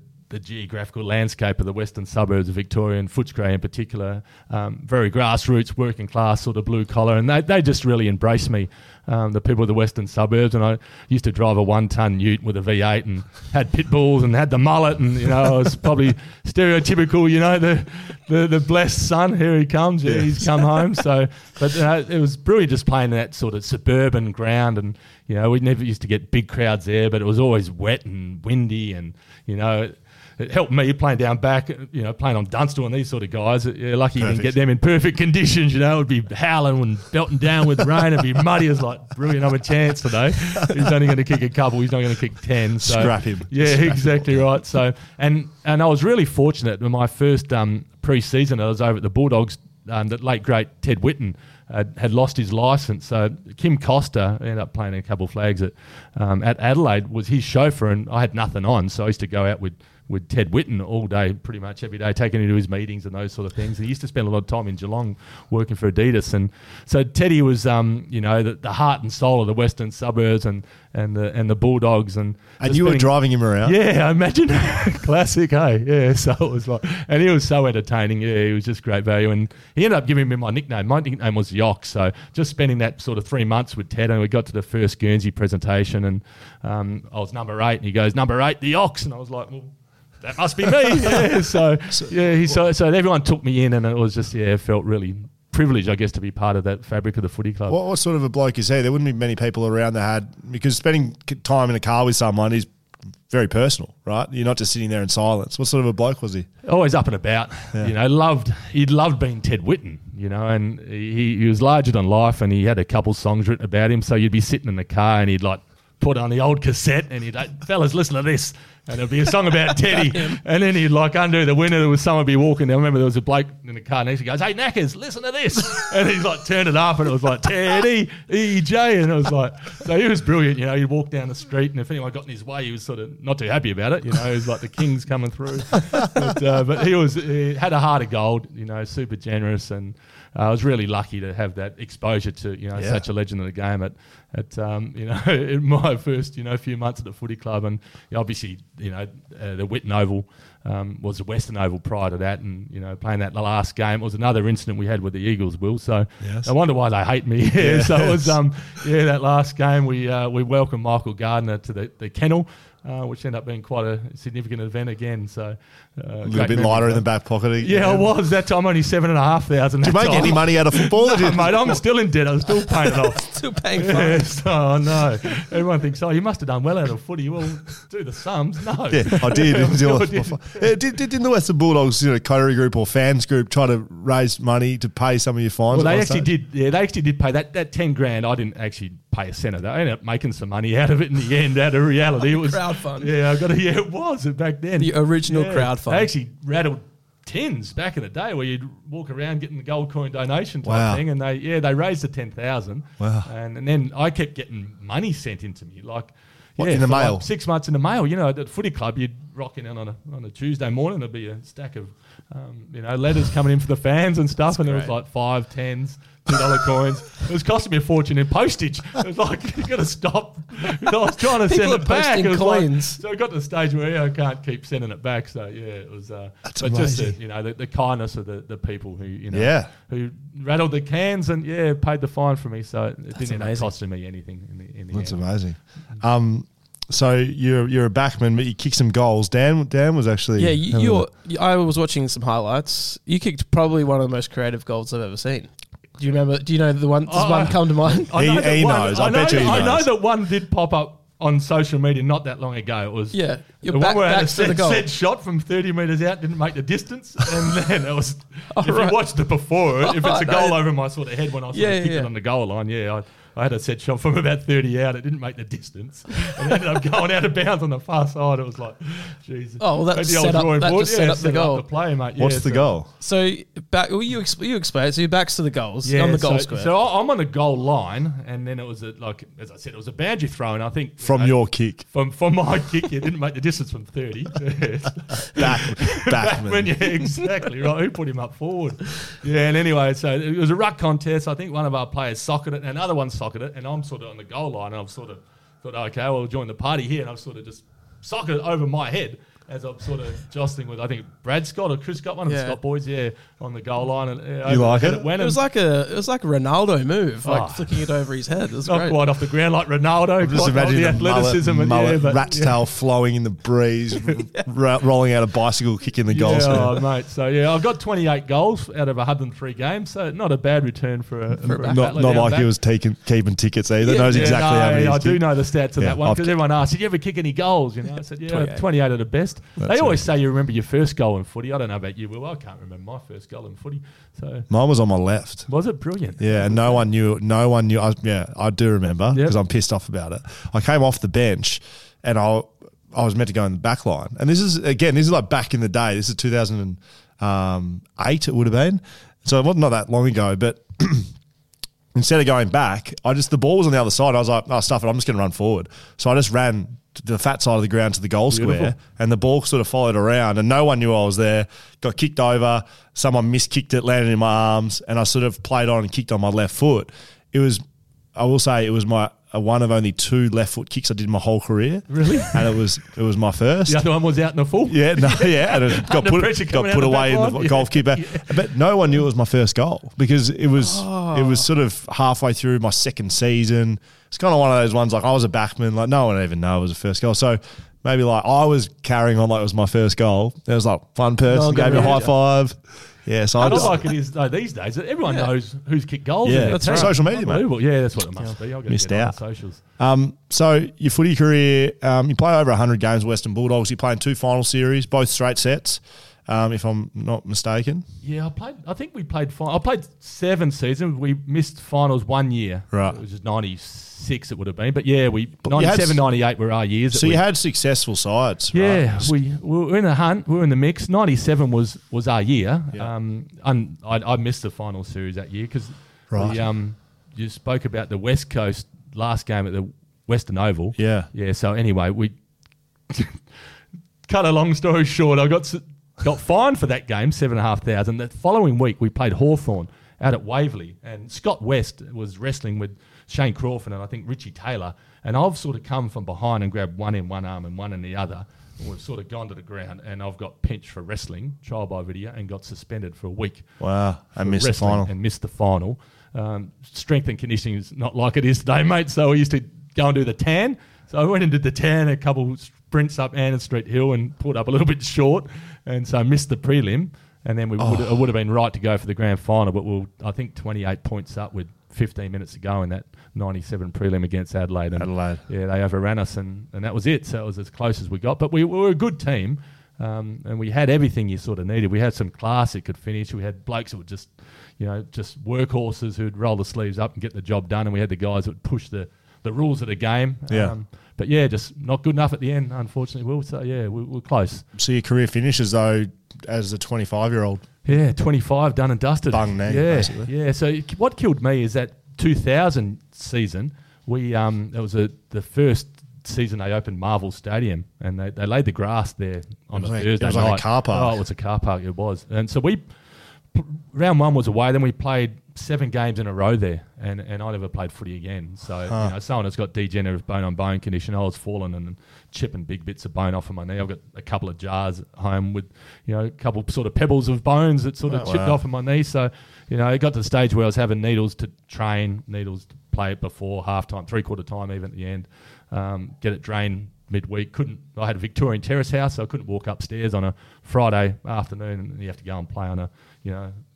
geographical landscape of the western suburbs of Victoria and Footscray in particular, very grassroots, working class, sort of blue collar, and they just really embraced me, the people of the western suburbs. And I used to drive a 1-ton ute with a V8 and had pit bulls and had the mullet, and, you know, I was probably stereotypical, you know, the blessed son, here he comes, he's come home. So, but it was brilliant just playing that sort of suburban ground, and, you know, we never used to get big crowds there, but it was always wet and windy, and, you know, it helped me playing down back, you know, playing on Dunstall and these sort of guys. Yeah, lucky you can get them in perfect conditions, you know. It would be howling and belting down with rain. It'd be muddy. It's like, brilliant, I'm a chance today. He's only going to kick a couple. He's not going to kick 10. So. Scrap him. Yeah, exactly right. So, and I was really fortunate. When my first pre-season, I was over at the Bulldogs, that late, great Ted Whitten had lost his licence. So Kim Costa ended up playing in a couple of flags at Adelaide, was his chauffeur, and I had nothing on. So I used to go out with Ted Whitten all day, pretty much every day, taking him to his meetings and those sort of things. He used to spend a lot of time in Geelong working for Adidas. And so Teddy was, you know, the heart and soul of the western suburbs and the Bulldogs. And you were driving him around? Yeah, I imagine. Classic, hey? Yeah, so it was like... And he was so entertaining. Yeah, he was just great value. And he ended up giving me my nickname. My nickname was Yock. So just spending that sort of 3 months with Ted, and we got to the first Guernsey presentation, and I was number 8, and he goes, number 8, the Yocks. And I was like, well... that must be me. Yeah. So everyone took me in, and it was just, yeah, felt really privileged, I guess, to be part of that fabric of the footy club. What sort of a bloke is he? There wouldn't be many people around that had, because spending time in a car with someone is very personal, right? You're not just sitting there in silence. What sort of a bloke was he? Always up and about. Yeah. You know, he loved being Ted Whitten, you know, and he was larger than life, and he had a couple songs written about him. So you'd be sitting in the car, and he'd like put on the old cassette, and he'd, fellas, listen to this. And it'd be a song about Teddy. And then he'd like undo the window. There was someone be walking. I remember there was a bloke in the car next to me. He goes, hey, knackers, listen to this. And he's like, turned it up. And it was like, Teddy, EJ. And it was like, so he was brilliant. You know, he'd walk down the street, and if anyone got in his way, he was sort of not too happy about it. You know, he was like the king's coming through. But he had a heart of gold, you know, super generous. And I was really lucky to have that exposure to, such a legend of the game at in my first, few months at the footy club. And obviously, the Witten Oval was the Western Oval prior to that, and, playing that last game was another incident we had with the Eagles, Will. So yes. I wonder why they hate me. Yes. So it was, that last game we welcomed Michael Gardner to the kennel. Which ended up being quite a significant event again. So a little bit lighter in the back pocket. Again. Yeah, I was. That time only 7,500. Did you make any money out of football? No, mate, I'm still in debt. I'm still paying it off. Still paying for it. Oh, no. Everyone thinks, you must have done well out of footy. Well, do the sums. No. Yeah, I did. Didn't the Western Bulldogs, coterie group or fans group try to raise money to pay some of your fines? Well, they actually did. Yeah, they actually did pay that 10 grand. I didn't actually pay a cent of that. I ended up making some money out of it in the end, out of reality. It was crowdfund. Yeah, it was back then. The original crowdfund. They actually rattled tins back in the day where you'd walk around getting the gold coin donation type thing, and they raised the 10,000. Wow. And then I kept getting money sent into me, in the mail. Like 6 months in the mail. At the footy club, you'd rock in on a Tuesday morning, there'd be a stack of letters coming in for the fans and stuff. That's and great. There was like 5, 10s. $2 coins. It was costing me a fortune in postage. It was like, you've got to stop. I was trying to send it back. People are posting coins. So it got to the stage where I can't keep sending it back. So, it was... That's amazing. But just, the kindness of the people who, who rattled the cans and, paid the fine for me. So it didn't end up costing me anything in the end. That's amazing. So you're a backman, but you kicked some goals. Dan was actually... Yeah, I was watching some highlights. You kicked probably one of the most creative goals I've ever seen. Do you remember? Do you know the one? Does one come to mind? He knows. I bet he knows. I know that one did pop up on social media not that long ago. It was the shot from 30 metres out didn't make the distance, and then it was. You watched it before, if it's a goal over my sort of head when I sort of kicked it on the goal line, I had a set shot from about 30 out. It didn't make the distance. And ended up going out of bounds on the far side. It was like, Jesus. Oh, well, that's set up, set up the goal. Up the play, mate. What's the goal? So back. Well, you explain it. So your back's to the goals. Yeah, on the goal square. So I'm on the goal line, and then it was as I said, it was a boundary throw, and I think your kick, from my kick, it didn't make the distance from 30. Backman. Yeah, exactly right. Who put him up forward? Yeah, and anyway, so it was a ruck contest. I think one of our players socketed, and another one socketed it, and I'm sort of on the goal line, and I've sort of thought, okay, well, we'll join the party here, and I've sort of just socketed it over my head as I'm sort of jostling with, I think, Brad Scott or Chris Scott, one of the Scott boys, on the goal line. And, you like it? It was like a Ronaldo move, flicking it over his head. It was not quite off the ground like Ronaldo. I'm just imagining the athleticism. Rat's tail flowing in the breeze, rolling out a bicycle, kicking the goals. Oh, mate. So, I've got 28 goals out of 103 games, so not a bad return for a Not like he was keeping tickets either. He knows exactly how many. I do know the stats of that one, because everyone asks, did you ever kick any goals? I said, 28 at the best. That's they always say you remember your first goal in footy. I don't know about you, Will. I can't remember my first goal in footy. So mine was on my left. Was it brilliant? Yeah, and no one knew. I do remember because I'm pissed off about it. I came off the bench, and I was meant to go in the back line. And this is like back in the day. This is 2008. It would have been. So it wasn't not that long ago. But instead of going back, the ball was on the other side. I was like, stuff it. I'm just going to run forward. So I just ran to the fat side of the ground to the goal square, and the ball sort of followed around, and no one knew I was there. Got kicked over, someone miskicked it, landed in my arms, and I sort of played on and kicked on my left foot. It was my one of only two left foot kicks I did my whole career. Really? And it was my first. The other one was out in the full? And it got put away in the goalkeeper. Yeah. But no one knew it was my first goal, because it was sort of halfway through my second season. It's kind of one of those ones, I was a backman, no one even knew it was the first goal. So maybe I was carrying on it was my first goal. There was one person gave me a high five. Yeah, so I like it is these days. Everyone knows who's kicked goals. Yeah, that's right. Social media, mate. Yeah, that's what it must be. I'll get missed out on socials. So your footy career, you play over 100 games, Western Bulldogs. You play in 2 final series, both straight sets, if I'm not mistaken. Yeah, I played 7 seasons. We missed finals 1 year. Right, which is 96. It would have been, but we 97, 98 were our years. So you had successful sides. Yeah, right? we were in the hunt. We were in the mix. 97 was our year. Yeah. And I missed the final series that year because you spoke about the West Coast last game at the Western Oval. Yeah, yeah. So anyway, we cut a long story short. I got fined for that game, $7,500. The following week, we played Hawthorn out at Waverley, and Scott West was wrestling with Shane Crawford and I think Richie Taylor, and I've sort of come from behind and grabbed one in one arm and one in the other, and we've sort of gone to the ground, and I've got pinched for wrestling, trial by video, and got suspended for a week. Wow, I missed the final. And missed the final. Strength and conditioning is not like it is today, mate, so I used to go and do the tan. So I went and did the tan, a couple sprints up Annan Street Hill and pulled up a little bit short, and so I missed the prelim. And then it would have been right to go for the grand final, but I think 28 points up with 15 minutes to go in that 97 prelim against Adelaide. Yeah, they overran us, and that was it. So it was as close as we got. But we were a good team, and we had everything you sort of needed. We had some class that could finish. We had blokes that were just workhorses who'd roll the sleeves up and get the job done, and we had the guys that would push the rules of the game. Yeah. But, yeah, just not good enough at the end, unfortunately, Will. So, yeah, we're close. So your career finishes, though, as a 25-year-old. Yeah, 25, done and dusted. Bung knee, basically. Yeah, so what killed me is that 2000 season, it was the first season they opened Marvel Stadium, and they laid the grass there on a Thursday night. It was like a car park. Oh, it was a car park, it was. And so we round one was away, then we played 7 games in a row there, and I never played footy again. So someone that's got degenerative bone-on-bone condition, I was falling and chipping big bits of bone off of my knee. I've got a couple of jars at home with, a couple sort of pebbles of bones that sort of chipped off of my knee. So, it got to the stage where I was having needles to train, needles to play it before half-time, three-quarter time even at the end, get it drained midweek. I had a Victorian terrace house, so I couldn't walk upstairs on a Friday afternoon, and you have to go and play on a,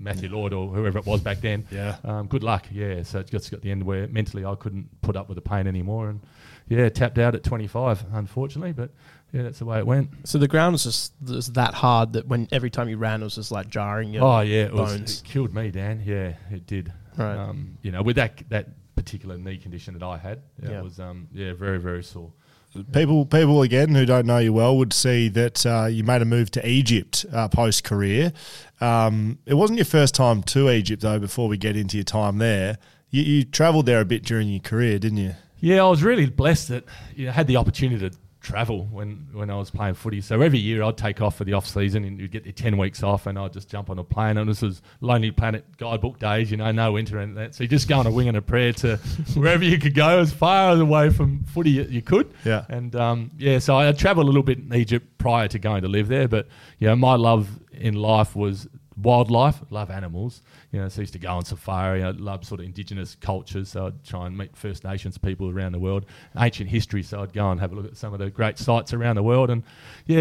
Matthew Lloyd or whoever it was back then. Yeah. Good luck. Yeah. So it just got the end where mentally I couldn't put up with the pain anymore, and tapped out at 25, unfortunately. But yeah, that's the way it went. So the ground was just that hard that when every time you ran, it was just like jarring your bones. It killed me, Dan. Yeah, it did. Right. With that particular knee condition that I had, it was very, very sore. People again who don't know you well would see that you made a move to Egypt post-career. It wasn't your first time to Egypt, though, before we get into your time there. You travelled there a bit during your career, didn't you? Yeah, I was really blessed that I had the opportunity to travel when I was playing footy. So every year I'd take off for the off-season, and you'd get the 10 weeks off, and I'd just jump on a plane. And this was Lonely Planet guidebook days, no winter and that. So you just go on a wing and a prayer to wherever you could go, as far away from footy as you could. Yeah. And, so I travelled a little bit in Egypt prior to going to live there. But, my love in life was wildlife. Love animals. So I used to go on safari. I love sort of indigenous cultures, so I'd try and meet First Nations people around the world. Ancient history, so I'd go and have a look at some of the great sites around the world. And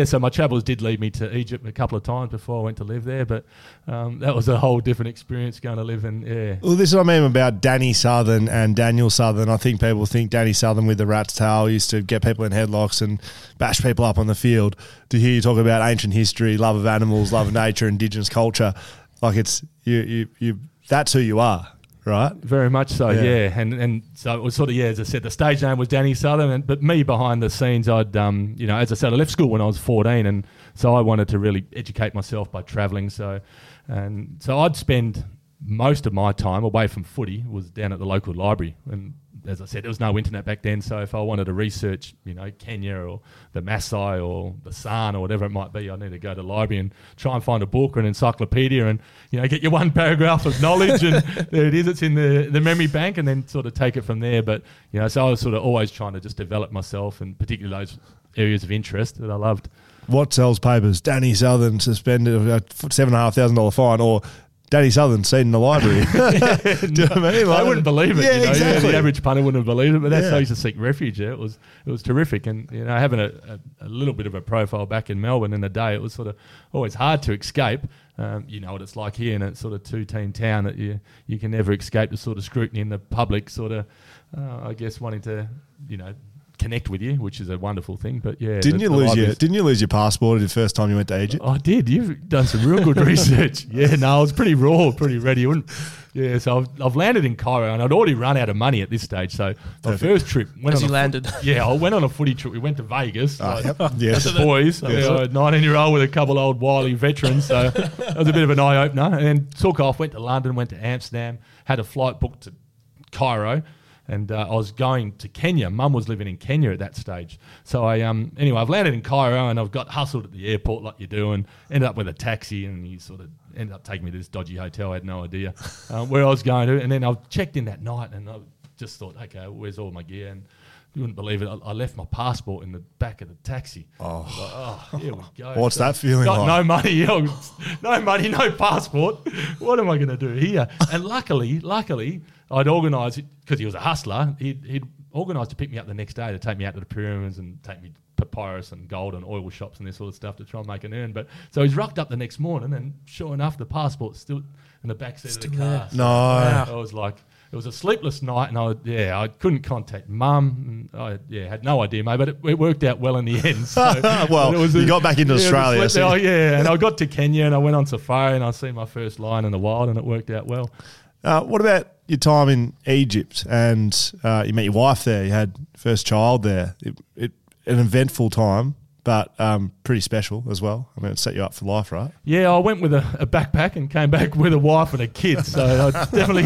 so my travels did lead me to Egypt a couple of times before I went to live there, but that was a whole different experience going to live in. Yeah. Well, this is what I mean about Danny Southern and Daniel Southern. I think people think Danny Southern with the rat's tail used to get people in headlocks and bash people up on the field. To hear you talk about ancient history, love of animals, love of nature, indigenous culture. Like it's you. That's who you are, right? Very much so, yeah. And so it was sort of, as I said, the stage name was Danny Southern, but me behind the scenes, I'd, as I said, I left school when I was 14, and so I wanted to really educate myself by travelling. So I'd spend most of my time away from footy was down at the local library, and as I said, there was no internet back then, so if I wanted to research, Kenya or the Maasai or the San or whatever it might be, I need to go to the library and try and find a book or an encyclopedia and, get your one paragraph of knowledge and there it is, it's in the memory bank, and then sort of take it from there. But, so I was sort of always trying to just develop myself, and particularly those areas of interest that I loved. What sells papers? Danny Southern suspended a $7,500 fine, or Danny Southern seen in the library. Do you know what I mean? Like, I wouldn't believe it. Yeah, exactly. The average punter wouldn't have believed it, but that's how I used to seek refuge. Yeah. It was terrific. And, having a little bit of a profile back in Melbourne in the day, it was sort of always hard to escape. You know what it's like here in a sort of two-team town, that you can never escape the sort of scrutiny in the public sort of, I guess, wanting to, connect with you, which is a wonderful thing. But didn't you lose your passport the first time you went to Egypt? I did. You've done some real good research. I was pretty raw, pretty ready. So I've landed in Cairo, and I'd already run out of money at this stage. So my first trip, I went on a footy trip. We went to Vegas with the boys. A 19-year-old with a couple old wily veterans. So that was a bit of an eye opener. And then took off, went to London, went to Amsterdam, had a flight booked to Cairo. And I was going to Kenya. Mum was living in Kenya at that stage. So I, anyway, I've landed in Cairo and I've got hustled at the airport like you do and ended up with a taxi, and he sort of ended up taking me to this dodgy hotel. I had no idea where I was going to. And then I checked in that night and I just thought, okay, where's all my gear? And you wouldn't believe it, I left my passport in the back of the taxi. Oh, like, oh, here we go. What's so that feeling got like? No money, no passport. What am I going to do here? And luckily, I'd organised, because he was a hustler, he'd organised to pick me up the next day, to take me out to the pyramids and take me to papyrus and gold and oil shops and this sort of stuff to try and make an earn. But so he's rocked up the next morning, and sure enough, the passport's still in the back seat of the car. So, no. I was like... It was a sleepless night, and I couldn't contact Mum. I had no idea, mate, but it worked out well in the end. So, well, you got back into Australia. So. And I got to Kenya, and I went on safari, and I seen my first lion in the wild, and it worked out well. What about your time in Egypt? And you met your wife there. You had first child there. An eventful time, but pretty special as well. I mean, it set you up for life, right? Yeah, I went with a backpack and came back with a wife and a kid, so I definitely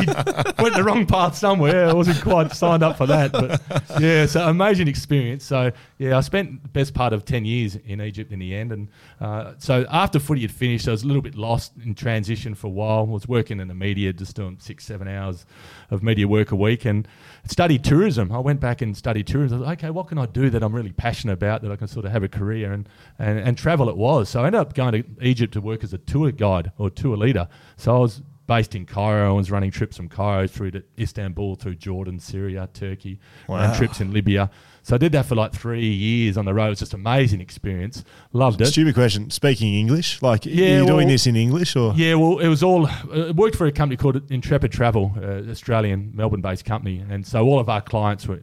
went the wrong path somewhere. I wasn't quite signed up for that, but yeah, so amazing experience. So yeah, I spent the best part of 10 years in Egypt in the end, and so after footy had finished, I was a little bit lost in transition for a while. I was working in the media, just doing 6-7 hours of media work a week, and studied tourism. I went back and studied tourism. I was like, okay, what can I do that I'm really passionate about, that I can sort of have a career? And travel it was. So I ended up going to Egypt to work as a tour guide or tour leader. So I was based in Cairo and was running trips from Cairo through to Istanbul, through Jordan, Syria, Turkey, and trips in Libya. So I did that for like 3 years on the road. It was just an amazing experience. Loved it. Stupid question. Speaking English? Like, yeah, are you doing this in English? Or? Yeah, well, it was all... I worked for a company called Intrepid Travel, Australian, Melbourne-based company. And so all of our clients were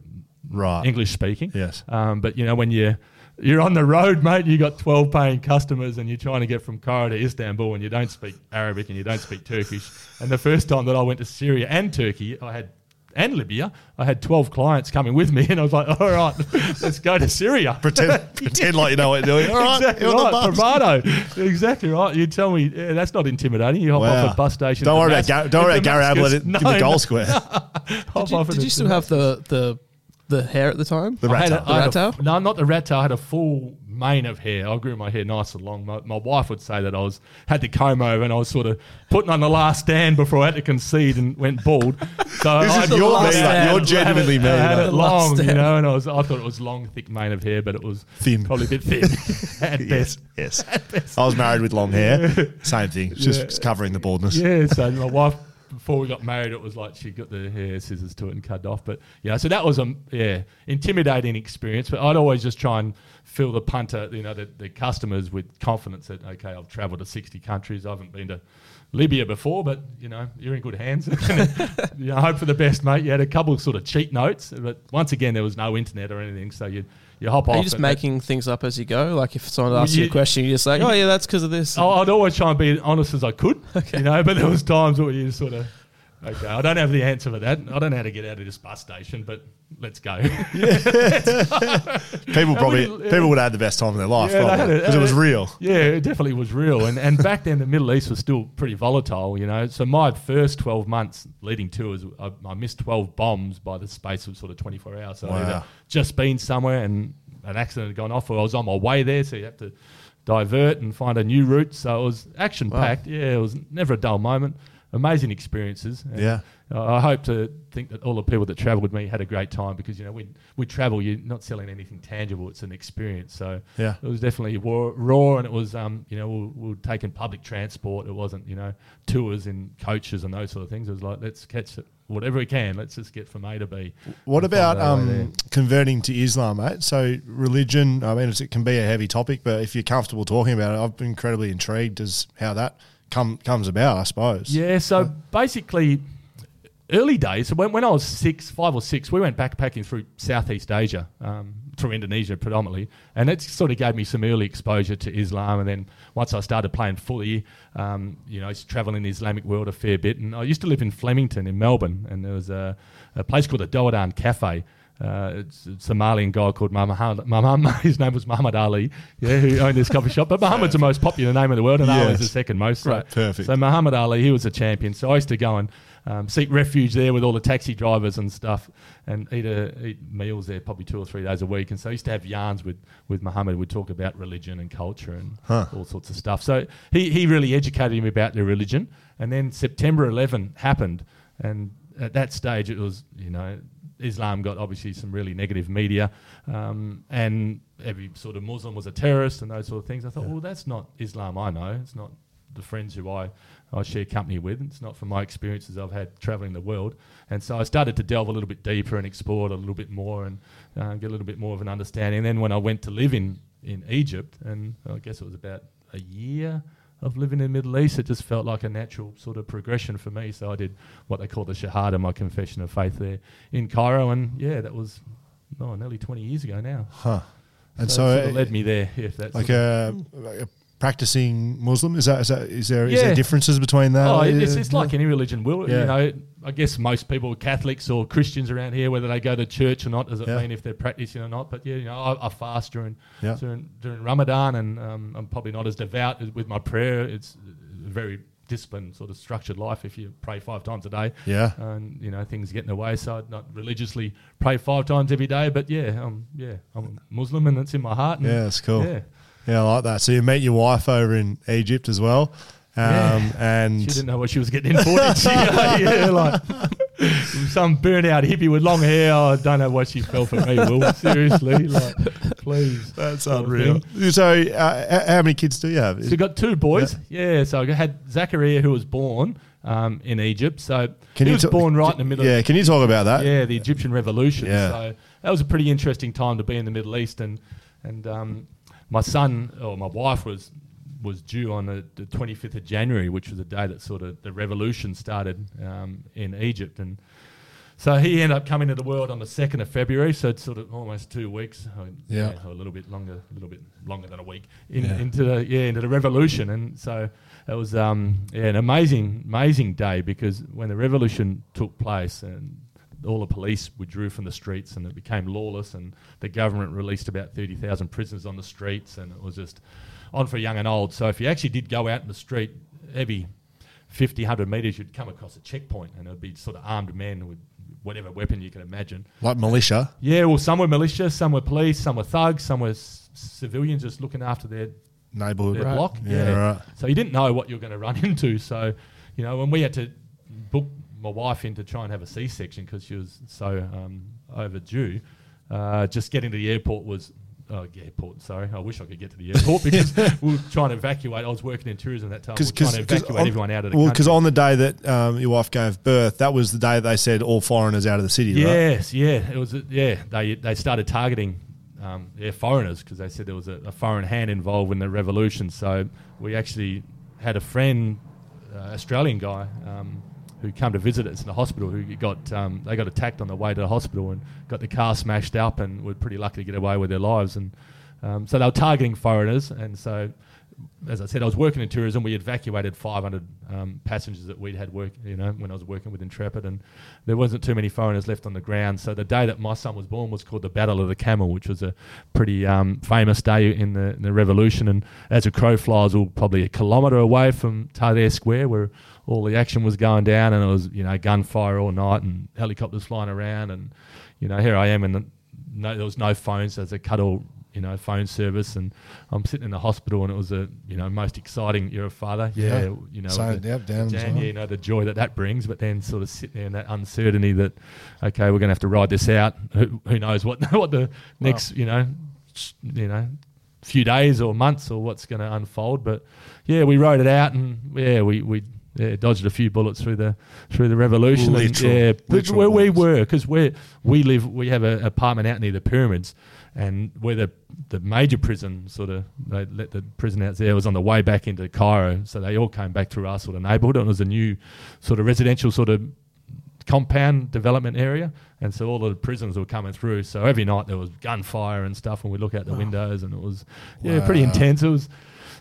English speaking. Yes. But, you know, when you're on the road, mate, you got 12 paying customers and you're trying to get from Cairo to Istanbul and you don't speak Arabic and you don't speak Turkish. And the first time that I went to Syria and Turkey, and Libya, I had 12 clients coming with me, and I was like, all right, let's go to Syria. Pretend like you know what you're doing. All right, exactly right, bravado. Exactly right. You tell me, yeah, that's not intimidating. You hop off a bus station. Don't worry about Gary Ablett in the goal square. Did you still have the hair at the time? The rat tail? No, not the rat tail. I had a full mane of hair. I grew my hair nice and long. My wife would say that I had the comb over and I was sort of putting on the last stand before I had to concede and went bald. So you're genuinely me. I had it long, you know, and I thought it was long, thick mane of hair, but it was thin, probably a bit thin at best. Yes. At best. I was married with long hair. Same thing, just covering the baldness. Yeah, so my wife... Before we got married, it was like she got the hair scissors to it and cut it off. But yeah, so that was intimidating experience. But I'd always just try and fill the punter, you know, the customers with confidence that, okay, I've travelled to 60 countries. I haven't been to Libya before, but, you know, you're in good hands. You know, hope for the best, mate. You had a couple of sort of cheat notes. But once again, there was no internet or anything, so you hop off. Are you just making things up as you go? Like if someone asks you a question, you're just like, oh, yeah, that's because of this. I'd always try and be as honest as I could, you know, but there was times where you just sort of, okay, I don't have the answer for that. I don't know how to get out of this bus station, but let's go. People would have had the best time of their life, probably, because it was real. Yeah, it definitely was real. And back then, the Middle East was still pretty volatile, you know. So my first 12 months leading tours, I missed 12 bombs by the space of sort of 24 hours. So I'd either just been somewhere and an accident had gone off, or I was on my way there, so you have to divert and find a new route. So it was action-packed. Wow. Yeah, it was never a dull moment. Amazing experiences. And I hope to think that all the people that travelled with me had a great time, because, you know, when we travel, you're not selling anything tangible. It's an experience. So it was definitely raw, and it was, you know, we were taking public transport. It wasn't, you know, tours in coaches and those sort of things. It was like, let's catch it. Whatever we can, let's just get from A to B. What about converting to Islam, mate? So religion, I mean, it can be a heavy topic, but if you're comfortable talking about it, I've been incredibly intrigued as how that comes about, I suppose. Yeah, so basically early days, when I was 5 or 6, we went backpacking through Southeast Asia, through Indonesia predominantly, and it sort of gave me some early exposure to Islam. And then once I started playing footy, you know, I used to travel in the Islamic world a fair bit, and I used to live in Flemington in Melbourne, and there was a place called the Doadan Cafe. It's a Somalian guy called his name was Muhammad Ali, who owned this coffee shop. But Muhammad's the most popular name in the world, and Ali's the second most. So Muhammad Ali, he was a champion. So I used to go and seek refuge there with all the taxi drivers and stuff, and eat meals there probably 2 or 3 days a week. And so I used to have yarns with Muhammad. We'd talk about religion and culture and all sorts of stuff. So he really educated me about their religion. And then September 11 happened, and at that stage it was, you know, Islam got obviously some really negative media, and every sort of Muslim was a terrorist and those sort of things. I thought, well, that's not Islam I know. It's not the friends who I share company with. It's not from my experiences I've had travelling the world. And so I started to delve a little bit deeper and explore it a little bit more and get a little bit more of an understanding. And then when I went to live in Egypt, and I guess it was about a year of living in the Middle East, it just felt like a natural sort of progression for me. So I did what they call the Shahada, my confession of faith there in Cairo. And yeah, that was nearly 20 years ago now. Huh. And so it sort of led me there. If that's like a practicing Muslim, is there differences between that? Oh, it's like any religion. You know, I guess most people, Catholics or Christians around here, whether they go to church or not, does it mean if they're practicing or not? But yeah, you know, I fast during Ramadan, and I'm probably not as devout with my prayer. It's very disciplined, sort of structured life. If you pray 5 times a day, and you know things get in the way, so I'd not religiously pray 5 times every day. But I'm a Muslim, and it's in my heart. And that's cool. Yeah, I like that. So you met your wife over in Egypt as well. And she didn't know what she was getting in for, did she? Like some burnout hippie with long hair. I don't know why she fell for me, Will. Seriously, like, please. That's unreal. So how many kids do you have? So you got 2 boys. Yeah, so I had Zachariah, who was born in Egypt. So he was born right in the middle. Yeah, can you talk about that? Yeah, the Egyptian Revolution. Yeah. So that was a pretty interesting time to be in the Middle East, and my son, or my wife, was due on the 25th of January, which was the day that sort of the revolution started in Egypt. And so he ended up coming to the world on the 2nd of February, so it's sort of almost 2 weeks, a little bit longer, than a week, into the revolution. And so it was an amazing day, because when the revolution took place and all the police withdrew from the streets and it became lawless, and the government released about 30,000 prisoners on the streets, and it was just on for young and old. So if you actually did go out in the street, every 50, 100 metres you'd come across a checkpoint, and it would be sort of armed men with whatever weapon you can imagine. Like militia? Yeah, well, some were militia, some were police, some were thugs, some were civilians just looking after their neighbourhood block. Yeah, right. So you didn't know what you were going to run into. So, you know, when we had to book my wife in to try and have a C-section because she was so overdue. Just getting to the airport was... Oh, airport, sorry. I wish I could get to the airport because we were trying to evacuate. I was working in tourism at that time. We were trying to evacuate everyone out of the country. Well, because on the day that your wife gave birth, that was the day they said all foreigners out of the city, right? Yes, yeah. It was. Yeah, they started targeting foreigners because they said there was a foreign hand involved in the revolution. So we actually had a friend, Australian guy, who came to visit us in the hospital, who got they got attacked on the way to the hospital and got the car smashed up, and were pretty lucky to get away with their lives. And so they were targeting foreigners. And so, as I said, I was working in tourism. We evacuated 500 passengers that we'd had work, you know, when I was working with Intrepid, and there wasn't too many foreigners left on the ground. So the day that my son was born was called the Battle of the Camel, which was a pretty famous day in the revolution. And as a crow flies, we were probably a kilometre away from Tahrir Square, where all the action was going down, and it was, you know, gunfire all night and helicopters flying around. And, you know, here I am, and there was no phones, so they cut all, you know, phone service, and I'm sitting in the hospital, and it was most exciting. You're a father, the joy that brings, but then sort of sitting there in that uncertainty that, okay, we're going to have to ride this out. Who knows what the next few days or months or what's going to unfold. But yeah, we rode it out, and we dodged a few bullets through the revolution. Literal where we were, because we have an apartment out near the pyramids. And where the major prison they let the prison out there was on the way back into Cairo, so they all came back through our sort of neighbourhood, and it was a new sort of residential sort of compound development area, and so all the prisoners were coming through. So every night there was gunfire and stuff, and we look out the windows, and it was pretty intense. It was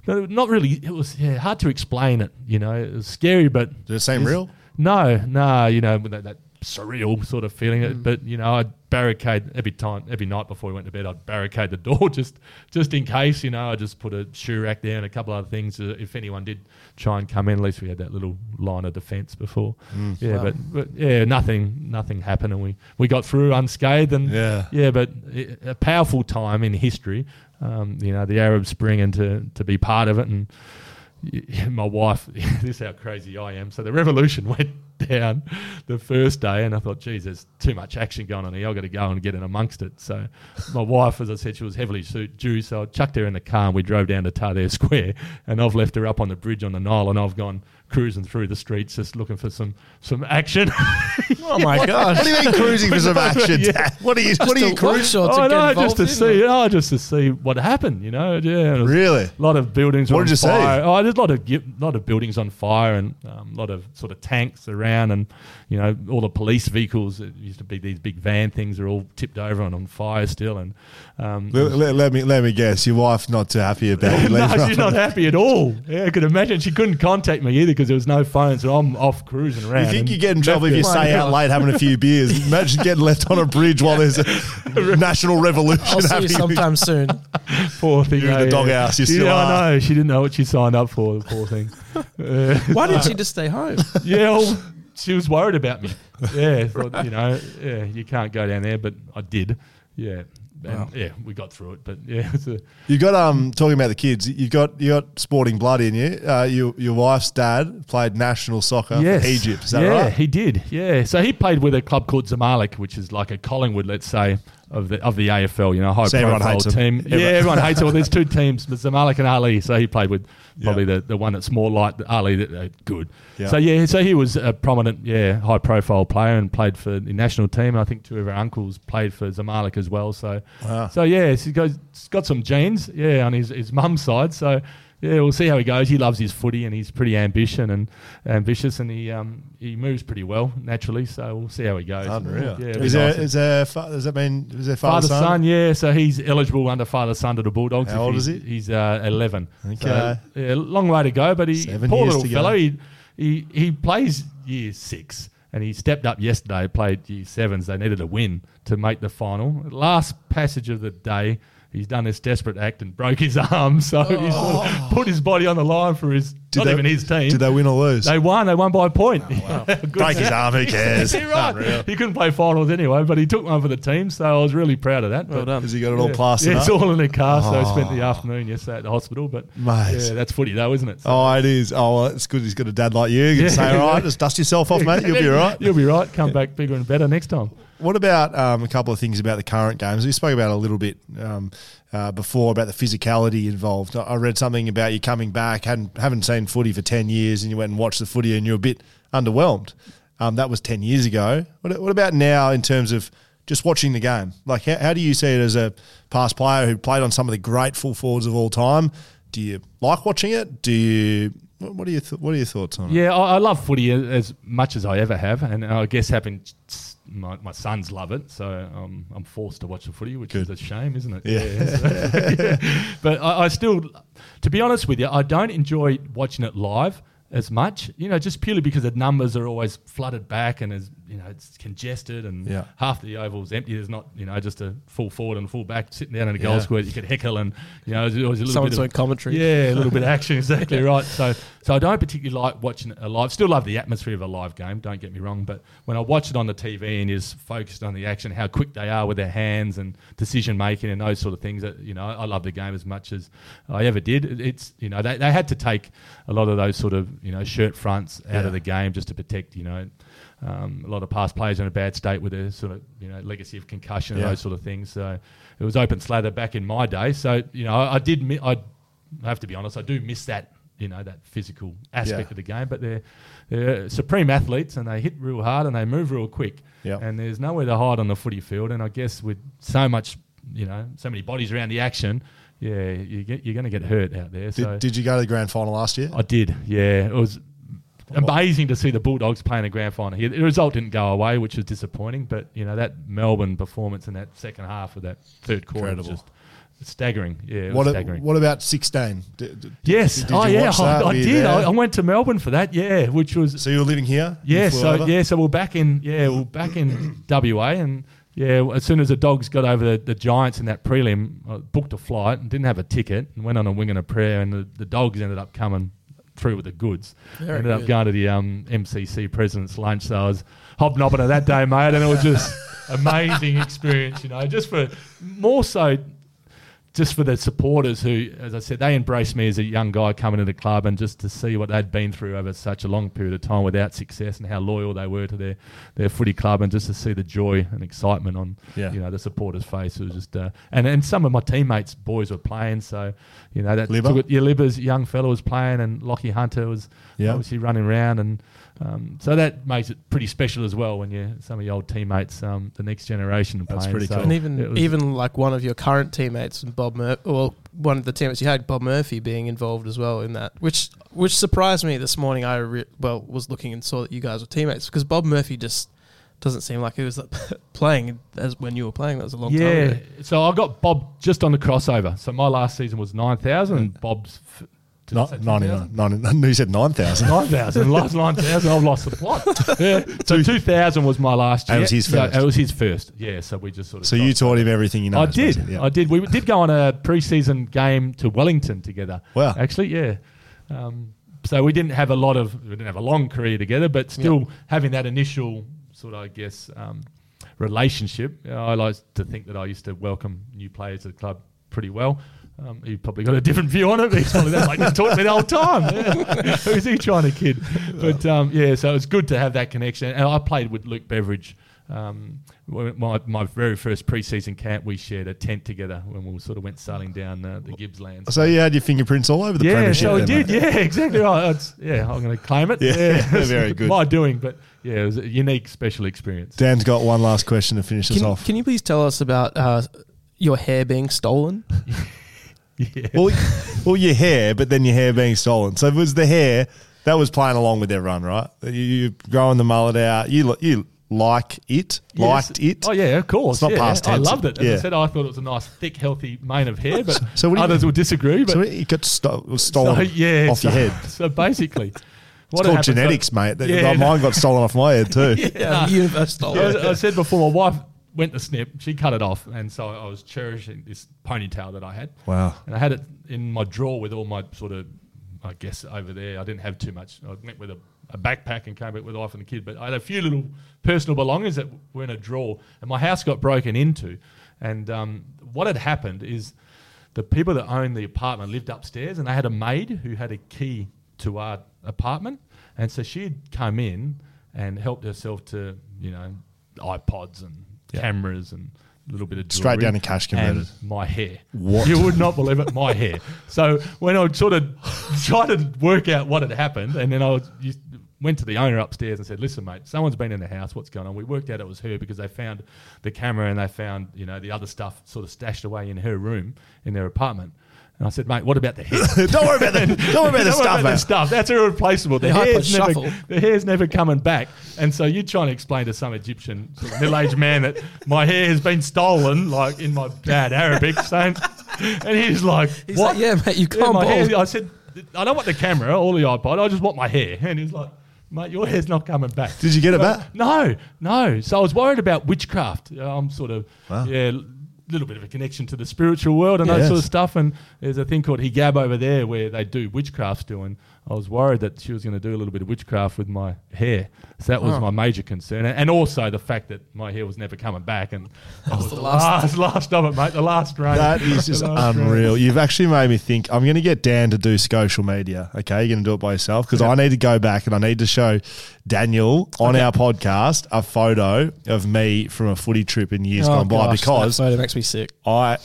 not really, it was hard to explain it. You know, it was scary, but did it seem real? No, you know, that surreal sort of feeling. But you know, I'd barricade every night before we went to bed. I'd barricade the door just in case. You know, I just put a shoe rack there and a couple other things if anyone did try and come in. At least we had that little line of defence before. Yeah, wow. but yeah, nothing happened, and we got through unscathed. And yeah, but a powerful time in history. You know, the Arab Spring, and to be part of it. And my wife, this is how crazy I am. So the revolution went down the first day, and I thought, geez, there's too much action going on here. I've got to go and get in amongst it. So my wife, as I said, she was heavily Jewish, so I chucked her in the car and we drove down to Tahrir Square, and I've left her up on the bridge on the Nile, and I've gone cruising through the streets just looking for some action. Oh my gosh. What do you mean cruising for some action? Yeah. What are you cruising? Just to see what happened, you know. Yeah. Really? A lot of buildings on fire. Oh, there's a lot of buildings on fire, and a lot of sort of tanks around, and you know, all the police vehicles. It used to be these big van things are all tipped over and on fire still. And let me guess, your wife's not too happy about it. No, she's not happy at all. Yeah, I could imagine she couldn't contact me either, because there was no phone, so I'm off cruising around. You think you get in trouble if you stay out late having a few beers. Imagine getting left on a bridge while there's a national revolution happening. Sometime soon. Poor thing. You're in the doghouse. I know. She didn't know what she signed up for, the poor thing. Why didn't she just stay home? Yeah, well, she was worried about me. Yeah, thought, right. You know, yeah, you can't go down there, but I did. Yeah. And wow. Yeah, we got through it, but yeah. You got talking about the kids. You got sporting blood in you. Your wife's dad played national soccer for Egypt. Is that right? He did. Yeah, so he played with a club called Zamalek, which is like a Collingwood, let's say, of the AFL. You know, high profile team. Everyone hates it. Well, there's two teams, Zamalek and Ali. So he played with probably the one that's more like Ali. Good. Yeah. So he was a prominent, high profile player, and played for the national team. And I think two of our uncles played for Zamalek as well. So. Wow. So yeah, he's got some genes, on his mum's side. So yeah, we'll see how he goes. He loves his footy, and he's pretty ambitious, and he moves pretty well naturally. So we'll see how he goes. Unreal. Yeah, is there father-son? Father-son, yeah. So he's eligible under father-son to the Bulldogs. How old is he? He's 11. Okay, so, long way to go. But he, poor little fellow, he plays year 6. And he stepped up yesterday, played year 7s. They needed a win to make the final. Last passage of the day, he's done this desperate act and broke his arm. So he's sort of put his body on the line for his, even his team. Did they win or lose? They won. They won by a point. Oh, wow. Break his arm, who cares? Right. He couldn't play finals anyway, but he took one for the team. So I was really proud of that. Well done. Because he got it all plastered up. It's all in the car. So I spent the afternoon yesterday at the hospital. But yeah, that's footy though, isn't it? So. Oh, it is. Oh, well, it's good he's got a dad like you. You can say, all right, just dust yourself off, mate. You'll be all right. You'll be right. Come back bigger and better next time. What about a couple of things about the current games? We spoke about a little bit before about the physicality involved. I read something about you coming back, haven't seen footy for 10 years, and you went and watched the footy and you're a bit underwhelmed. That was 10 years ago. What about now in terms of just watching the game? Like, how do you see it as a past player who played on some of the great full forwards of all time? Do you like watching it? Do you... What are your thoughts on it? Yeah, I love footy as much as I ever have, and I guess my sons love it, so I'm forced to watch the footy, which is a shame, isn't it? Yeah. But I still, to be honest with you, I don't enjoy watching it live as much, you know, just purely because the numbers are always flooded back, and as you know, it's congested, and half the oval's empty. There's not, you know, just a full forward and full back sitting down in a goal square. You could heckle, and you know, there's always a little bit of commentary. Yeah, a little bit of action. Exactly right. So I don't particularly like watching it live. Still love the atmosphere of a live game. Don't get me wrong, but when I watch it on the TV and is focused on the action, how quick they are with their hands and decision making and those sort of things, that, you know, I love the game as much as I ever did. It's, you know, they had to take a lot of those sort of, you know, shirt fronts out of the game just to protect, you know, a lot of past players in a bad state with their sort of, you know, legacy of concussion and those sort of things. So it was open slather back in my day. So, you know, I have to be honest, I do miss that, you know, that physical aspect of the game. But they're supreme athletes, and they hit real hard and they move real quick. Yeah. And there's nowhere to hide on the footy field. And I guess with so much, you know, so many bodies around the action, yeah, you're going to get hurt out there. Did you go to the grand final last year? I did, yeah. It was amazing to see the Bulldogs playing a grand final here. The result didn't go away, which was disappointing, but, you know, that Melbourne performance in that second half of that third quarter was just It's staggering. Yeah, staggering. What about 16? Yes. I did. Yeah. I went to Melbourne for that. Yeah, which was. So you were living here? Yeah. So we're back in WA, and yeah, as soon as the Dogs got over the Giants in that prelim, I booked a flight and didn't have a ticket and went on a wing and a prayer, and the Dogs ended up coming through with the goods. Ended up going to the MCC President's Lunch, so I was hobnobbing it that day, mate, and it was just amazing experience, you know, just for the supporters who, as I said, they embraced me as a young guy coming into the club, and just to see what they'd been through over such a long period of time without success, and how loyal they were to their footy club, and just to see the joy and excitement on the supporters' face. It was just and some of my teammates' boys were playing, so you know that Libba's young fellow was playing, and Lockie Hunter was obviously running around, and so that makes it pretty special as well when you some of your old teammates, the next generation, are playing. That's pretty cool. And even like one of your current teammates, Bob Murphy, well, one of the teammates you had, Bob Murphy, being involved as well in that, which surprised me this morning. I was looking and saw that you guys were teammates, because Bob Murphy just doesn't seem like he was playing as when you were playing. That was a long time ago. Yeah, so I got Bob just on the crossover. So my last season was 9,000, and Bob's. You said 9,000. 9,000. Last 9,000, I've lost the plot. Yeah. So 2,000 was my last year. It was his first. It was his first. Yeah, so we just sort of... So you taught him everything you know. I did. We did go on a pre-season game to Wellington together. Wow. Actually, yeah. So we didn't have a long career together, but still having that initial sort of, I guess, relationship. I like to think that I used to welcome new players to the club pretty well. He probably got a different view on it. He's probably like, he's taught me the whole time. Yeah. Who's he trying to kid? But so it's good to have that connection. And I played with Luke Beveridge. My very first pre-season camp, we shared a tent together when we sort of went sailing down the Gippslands. So you had your fingerprints all over the premiership. Yeah, so I did. Mate. Yeah, exactly right. I'm going to claim it. Yeah. Very good. My doing, but it was a unique, special experience. Dan's got one last question to finish us off. Can you please tell us about your hair being stolen? Yeah. Well, your hair, but then your hair being stolen. So it was the hair that was playing along with everyone, right? You growing the mullet out. You like it, liked it. Oh yeah, of course. It's not past tense. I loved it. As I said, I thought it was a nice, thick, healthy mane of hair. But so others will disagree. But so it got stolen off your head. So basically. It's called genetics, mate. Mine got stolen off my head too. The universe stole it. I said before, my wife went to snip, she cut it off, and so I was cherishing this ponytail that I had. Wow. And I had it in my drawer with all my sort of, I guess, over there. I didn't have too much. I went with a backpack and came back with a wife and a kid, but I had a few little personal belongings that were in a drawer, and my house got broken into. And what had happened is the people that owned the apartment lived upstairs, and they had a maid who had a key to our apartment, and so she'd come in and helped herself to, iPods and cameras and a little bit of jewelry. Straight down the cash converted. And my hair. What? You would not believe it, my hair. So when I sort of tried to work out what had happened, and then went to the owner upstairs and said, listen, mate, someone's been in the house. What's going on? We worked out it was her because they found the camera and they found, the other stuff sort of stashed away in her room in their apartment. And I said, mate, what about the hair? Don't worry about that. Don't worry about the stuff, mate. That's irreplaceable. The hair's never coming back. And so you're trying to explain to some Egyptian sort of middle-aged man that my hair has been stolen, like in my bad Arabic, saying, and he's like, what? He's like, yeah, mate, you can't ball. I said, I don't want the camera or the iPod. I just want my hair. And he's like, mate, your hair's not coming back. Did you get it back? No. So I was worried about witchcraft. I'm sort of, little bit of a connection to the spiritual world and that sort of stuff, and there's a thing called hijab over there where they do witchcraft still, and I was worried that she was going to do a little bit of witchcraft with my hair, so that was my major concern, and also the fact that my hair was never coming back, and that was the last of it, mate, the last rain. That is just unreal. You've actually made me think I'm going to get Dan to do social media. Okay, you're going to do it by yourself because I need to go back and I need to show Daniel on our podcast a photo of me from a footy trip in years gone by, because that photo makes me sick. I'm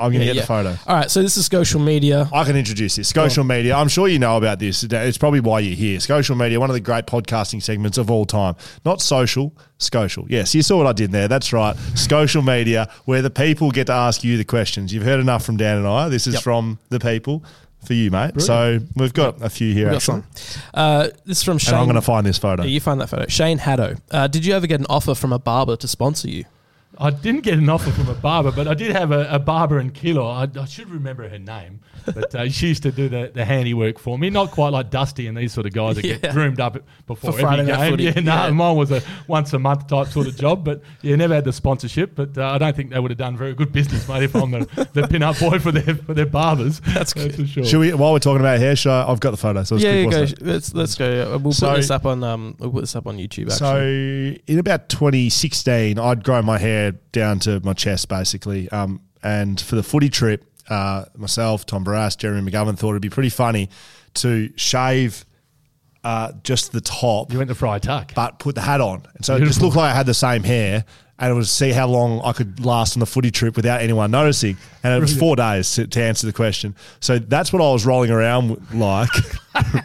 going to get the photo. All right, so this is social media. I can introduce this. Social media, I'm sure you know about this. It's probably why you're here. Social media, one of the great podcasting segments of all time. Not social, Scotial. Yes, you saw what I did there. That's right. Social media, where the people get to ask you the questions. You've heard enough from Dan and I. This is from the people for you, mate. Brilliant. So we've got a few here, actually. This is from Shane. And I'm going to find this photo. Yeah, you find that photo. Shane Haddo. Did you ever get an offer from a barber to sponsor you? I didn't get an offer from a barber, but I did have a barber in Kilo. I should remember her name, but she used to do the handiwork for me. Not quite like Dusty and these sort of guys that get groomed up before every game. Mine was a once a month type sort of job, but never had the sponsorship. But I don't think they would have done very good business, mate, if I'm the pin-up boy for their barbers. That's for sure. Should we, while we're talking about hair show, I've got the photo. So let's go. We'll put this up on YouTube. Actually, so in about 2016, I'd grown my hair down to my chest, basically. And for the footy trip, myself, Tom Barras, Jeremy McGovern thought it'd be pretty funny to shave just the top. You went to fry tuck. But put the hat on. And so Beautiful. It just looked like I had the same hair, and it was see how long I could last on the footy trip without anyone noticing. And it was 4 days to answer the question. So that's what I was rolling around like,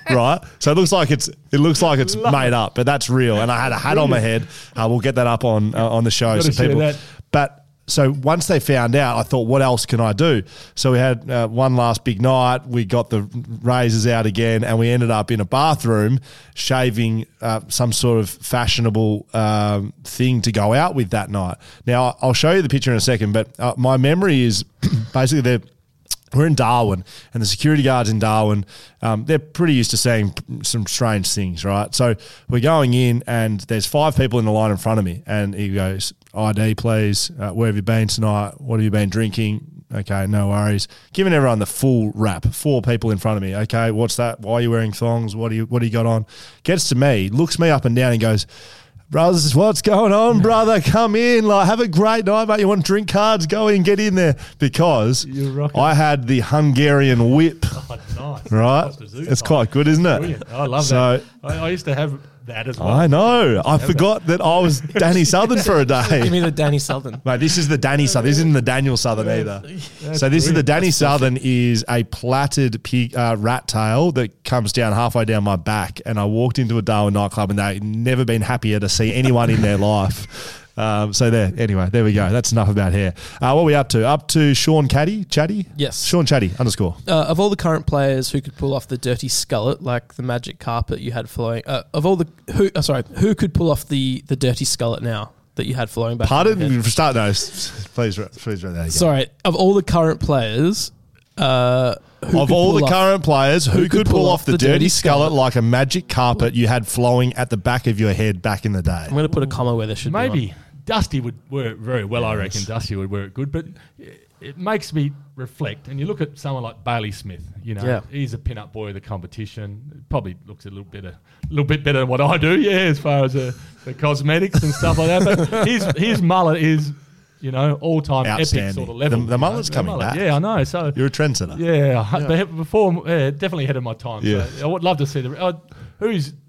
right? So it looks like it's made up, but that's real. And I had a hat on my head. We'll get that up on the show. So people. That. But so once they found out, I thought, what else can I do? So we had one last big night. We got the razors out again, and we ended up in a bathroom shaving some sort of fashionable thing to go out with that night. Now, I'll show you the picture in a second, but my memory is basically we're in Darwin, and the security guards in Darwin, they're pretty used to seeing some strange things, right? So we're going in, and there's 5 people in the line in front of me, and he goes, ID, please. Where have you been tonight? What have you been drinking? Okay, no worries. Giving everyone the full rap. 4 people in front of me. Okay, what's that? Why are you wearing thongs? What do you got on? Gets to me, looks me up and down and goes, brothers, what's going on, brother? Come in. Like, have a great night, mate. You want drink cards? Go in, get in there. Because I had the Hungarian whip. Oh, nice. Right? It's quite good, isn't it? Brilliant. I love that. I used to have that as well. I know. I forgot that I was Danny Southern for a day. Give me the Danny Southern. Mate, this is the Danny Southern. This isn't the Daniel Southern either. So this is the Danny Southern is a plaited pig, rat tail that comes down halfway down my back. And I walked into a Darwin nightclub and they'd never been happier to see anyone in their life. So there, anyway, there we go. That's enough about hair. What are we up to? Up to Sean Chatty? Yes. Sean Chatty, _ of all the current players who could pull off the dirty skullet, like the magic carpet you had flowing, who could pull off the dirty skullet now that you had flowing back? Pardon? Start those. Please read that again. Sorry. Of all the current players, who could pull off the dirty skullet like a magic carpet you had flowing at the back of your head back in the day? I'm going to put a comma where there should be one. Dusty would wear it very well, I reckon. Dusty would wear it good, but it makes me reflect. And you look at someone like Bailey Smith. You know, he's a pin-up boy of the competition. Probably looks a little bit better than what I do. Yeah, as far as the cosmetics and stuff like that. But his mullet is, you know, all-time epic sort of level. The mullet's coming back. Yeah, I know. So you're a trendsetter. Yeah. But before, definitely ahead of my time. Yeah. So I would love to see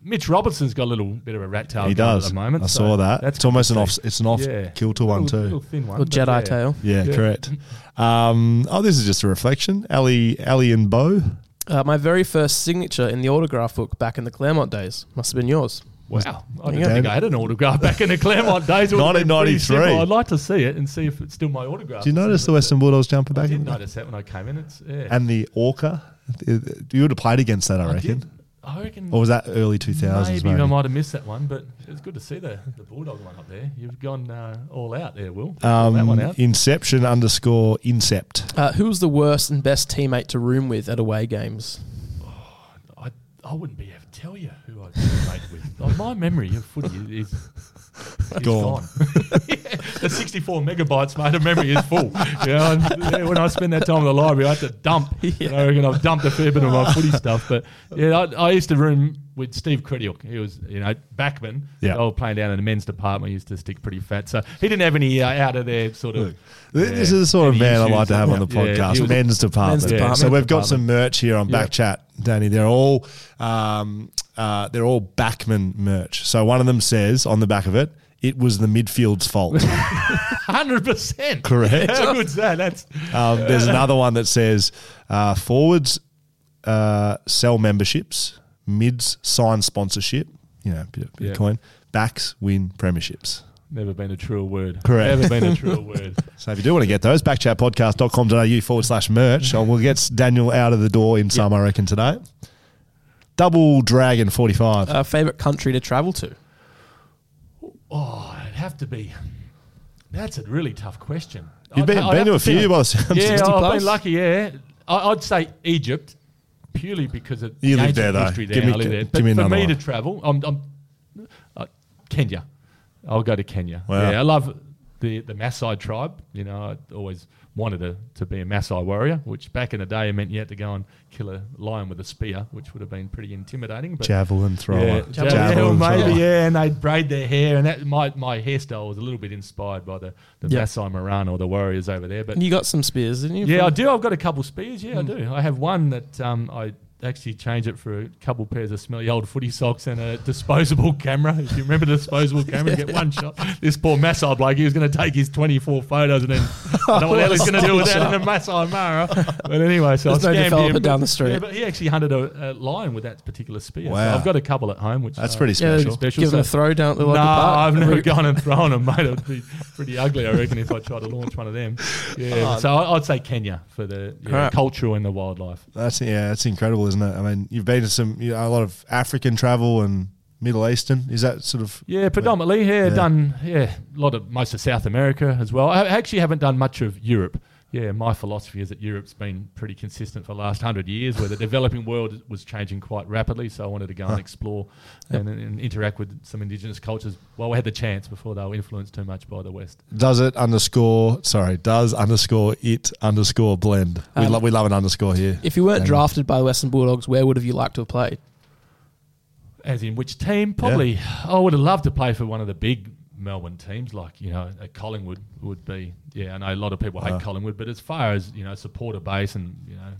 Mitch Robertson's got a little bit of a rat tail. He does. At the moment. I saw that. It's almost an off-kilter one too. A little thin one. Or Jedi tail. Yeah, correct. This is just a reflection. Ali and Bo. My very first signature in the autograph book back in the Claremont days. Must have been yours. Wow. I don't think I had an autograph back in the Claremont days. 1993. I'd like to see it and see if it's still my autograph. Do you notice the Western Bulldogs jumper back in? I did notice that when I came in. And the Orca. You would have played against that, I reckon. Or was that early 2000s? Maybe I might have missed that one, but it's good to see the Bulldog one up there. You've gone all out there, Will. That one out. Inception _ Incept. Who was the worst and best teammate to room with at away games? I wouldn't be able to tell you who I played with. My memory of footy is gone. The 64 megabytes, mate, of memory is full. When I spend that time in the library, I have to dump. I reckon I've dumped a fair bit of my footy stuff. But I used to room with Steve Crediuk. He was, backman. Yeah. I was playing down in the men's department. He used to stick pretty fat. So he didn't have any out of there sort of... This is the sort of man I like to have on the podcast, men's department. So we've got some merch here on Backchat, Danny. They're all backman merch. So one of them says on the back of it, it was the midfield's fault. 100%. Correct. How good's that? There's another one that says forwards sell memberships, mids sign sponsorship, Bitcoin, backs win premierships. Never been a truer word. Correct. Never been a truer word. So if you do want to get those, backchatpodcast.com.au /merch. And we'll get Daniel out of the door in some, I reckon, today. Double Dragon 45. Favourite country to travel to? Oh, it'd have to be That's a really tough question. You've been to a few by the sound. Yeah, I've been lucky, yeah. I'd say Egypt, purely because of the ancient history there. I live there. But for me to travel, I'm Kenya. I'll go to Kenya. Wow. Yeah, I love the Maasai tribe. You know, I always wanted to be a Maasai warrior, which back in the day meant you had to go and kill a lion with a spear, which would have been pretty intimidating. But javelin thrower. Yeah, javelin thrower. Yeah, and they'd braid their hair. And that my hairstyle was a little bit inspired by the Maasai Maran or the warriors over there. But you got some spears, didn't you? Yeah, I do. I've got a couple spears. Yeah, I do. I have one that I actually change it for a couple pairs of smelly old footy socks and a disposable camera. If you remember the disposable camera, get one shot. This poor Maasai bloke, he was going to take his 24 photos and then I don't know what else he's going to do with that in a Maasai Mara. But anyway, so there's I scammed no him. Down the street. Yeah, but he actually hunted a lion with that particular spear. Wow. So I've got a couple at home. Which That's pretty special. Yeah, special. Give so. Them a throw down at the local park. No, I've never gone and thrown them, mate. It would be pretty ugly, I reckon, if I tried to launch one of them. Yeah. So I'd say Kenya for the culture and the wildlife. That's incredible, isn't it? I mean, you've been to a lot of African travel and Middle Eastern. Is that sort of... Yeah, predominantly. Yeah, done a lot of most of South America as well. I actually haven't done much of Europe. Yeah, my philosophy is that Europe's been pretty consistent for the last 100 years, where the developing world was changing quite rapidly. So I wanted to go and explore and interact with some indigenous cultures while we had the chance before they were influenced too much by the West. Does it underscore blend? We love an underscore here. If you weren't drafted by the Western Bulldogs, where would have you liked to have played? As in which team? Probably, I would have loved to play for one of the big Melbourne teams, like, you know, Collingwood would be. Yeah, I know a lot of people hate Collingwood, but as far as, you know, supporter base and, you know,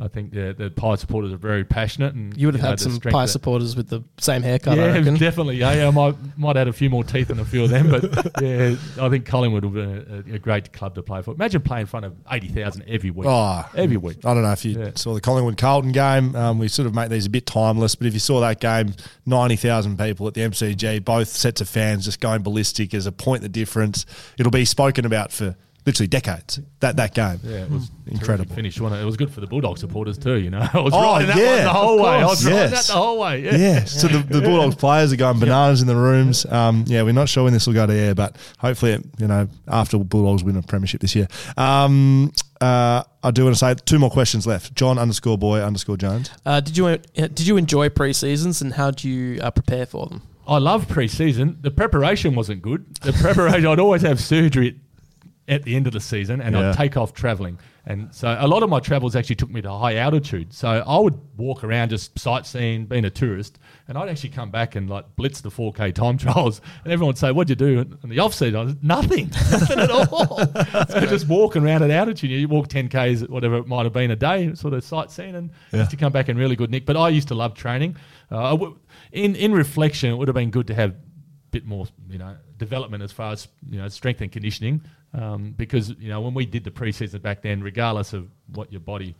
I think the Pie supporters are very passionate. And you would have had some Pie supporters with the same haircut, I reckon. Definitely. Yeah, I might add a few more teeth than a few of them, but yeah, I think Collingwood would be a great club to play for. Imagine playing in front of 80,000 every week. Oh, every week. I don't know if you saw the Collingwood-Carlton game. We sort of make these a bit timeless, but if you saw that game, 90,000 people at the MCG, both sets of fans just going ballistic as a point the difference. It'll be spoken about for literally decades, that game. Yeah, it was incredible. Finish, wasn't it? It was good for the Bulldog supporters too, you know. I was riding that one the whole way. I was riding that the whole way. Yeah. So the Bulldogs players are going bananas in the rooms. We're not sure when this will go to air, but hopefully, you know, after Bulldogs win a premiership this year. I do want to say 2 more questions left. John_boy_Jones. Did you enjoy pre-seasons and how do you prepare for them? I love pre-season. The preparation wasn't good. I'd always have surgery at the end of the season, and I'd take off travelling. And so a lot of my travels actually took me to high altitude. So I would walk around just sightseeing, being a tourist, and I'd actually come back and like blitz the 4K time trials. And everyone would say, what'd you do in the off-season? I was nothing at all. So just walking around at altitude. You walk 10Ks, whatever it might have been a day, sort of sightseeing, and used to come back in really good nick. But I used to love training. In reflection, it would have been good to have a bit more, you know, development as far as, you know, strength and conditioning. Because, you know, when we did the pre-season back then, regardless of what your body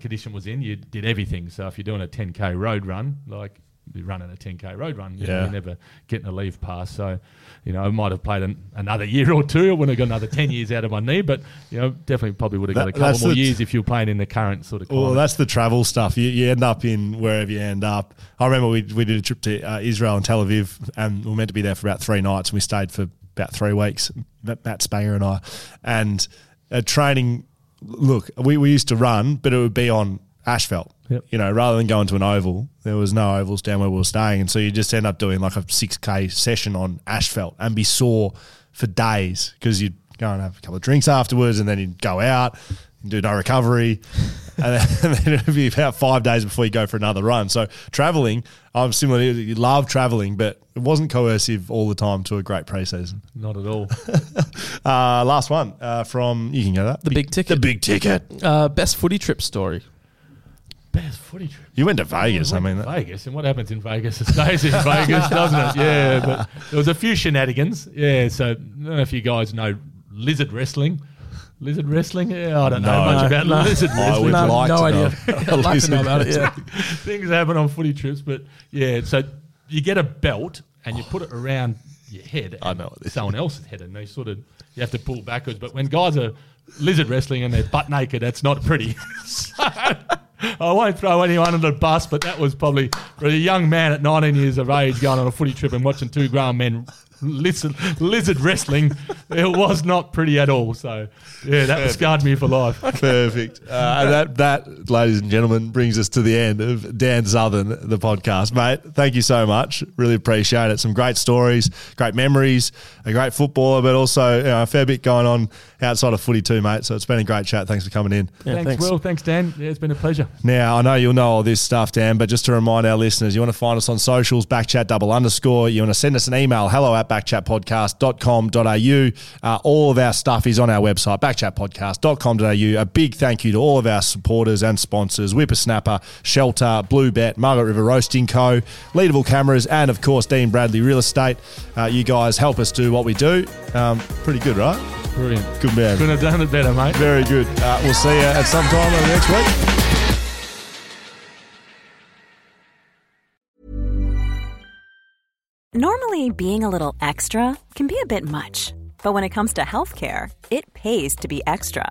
condition was in, you did everything. So if you're doing a 10K road run, like you're running a 10K road run, you're never getting a leave pass. So, you know, I might have played another year or two. I wouldn't have got another 10 years out of my knee, but, you know, definitely probably would have got a couple more years if you were playing in the current sort of climate. Well, that's the travel stuff. You end up in wherever you end up. I remember we did a trip to Israel and Tel Aviv, and we were meant to be there for about 3 nights, and we stayed for about 3 weeks, Matt Spanger and I, and training. Look, we used to run, but it would be on asphalt. Yep. You know, rather than going to an oval, there was no ovals down where we were staying, and so you just end up doing like a 6K session on asphalt and be sore for days because you'd go and have a couple of drinks afterwards, and then you'd go out and do no recovery, and then it'd be about 5 days before you go for another run. So traveling, I'm similar. You love traveling, but it wasn't coercive all the time to a great preseason. Not at all. Last one from, you can go to that. The big ticket. Best footy trip story. Best footy trip. You went to Vegas. Vegas. And what happens in Vegas stays in Vegas, doesn't it? Yeah, but there was a few shenanigans. Yeah, so I don't know if you guys know lizard wrestling. Lizard wrestling? Yeah, I don't know much about lizard wrestling. I would like to idea. I'd like to know about it, yeah. Things happen on footy trips, but yeah, so you get a belt and you put it around your head and someone else's head, and they sort of, you have to pull backwards. But when guys are lizard wrestling and they're butt naked, that's not pretty. So I won't throw anyone under the bus, but that was probably for a young man at 19 years of age going on a footy trip and watching 2 grown men lizard wrestling. It was not pretty at all. So, yeah, that scarred me for life. Okay. Perfect. That, ladies and gentlemen, brings us to the end of Dan Southern, the podcast. Mate, thank you so much. Really appreciate it. Some great stories, great memories, a great footballer, but also a fair bit going on outside of footy too, mate. So it's been a great chat. Thanks for coming in. Yeah, thanks, Will. Thanks, Dan. Yeah, it's been a pleasure. Now, I know you'll know all this stuff, Dan, but just to remind our listeners, you want to find us on socials, backchat_. You want to send us an email, hello@backchatpodcast.com.au. All of our stuff is on our website, backchatpodcast.com.au. A big thank you to all of our supporters and sponsors, Whippersnapper, Shelter, Blue Bet, Margaret River Roasting Co., Leadable Cameras, and of course, Dean Bradley Real Estate. You guys help us do what we do. Pretty good, right? Brilliant. Good man. Couldn't have done it better, mate. Very good. We'll see you at some time over next week. Normally, being a little extra can be a bit much. But when it comes to healthcare, it pays to be extra.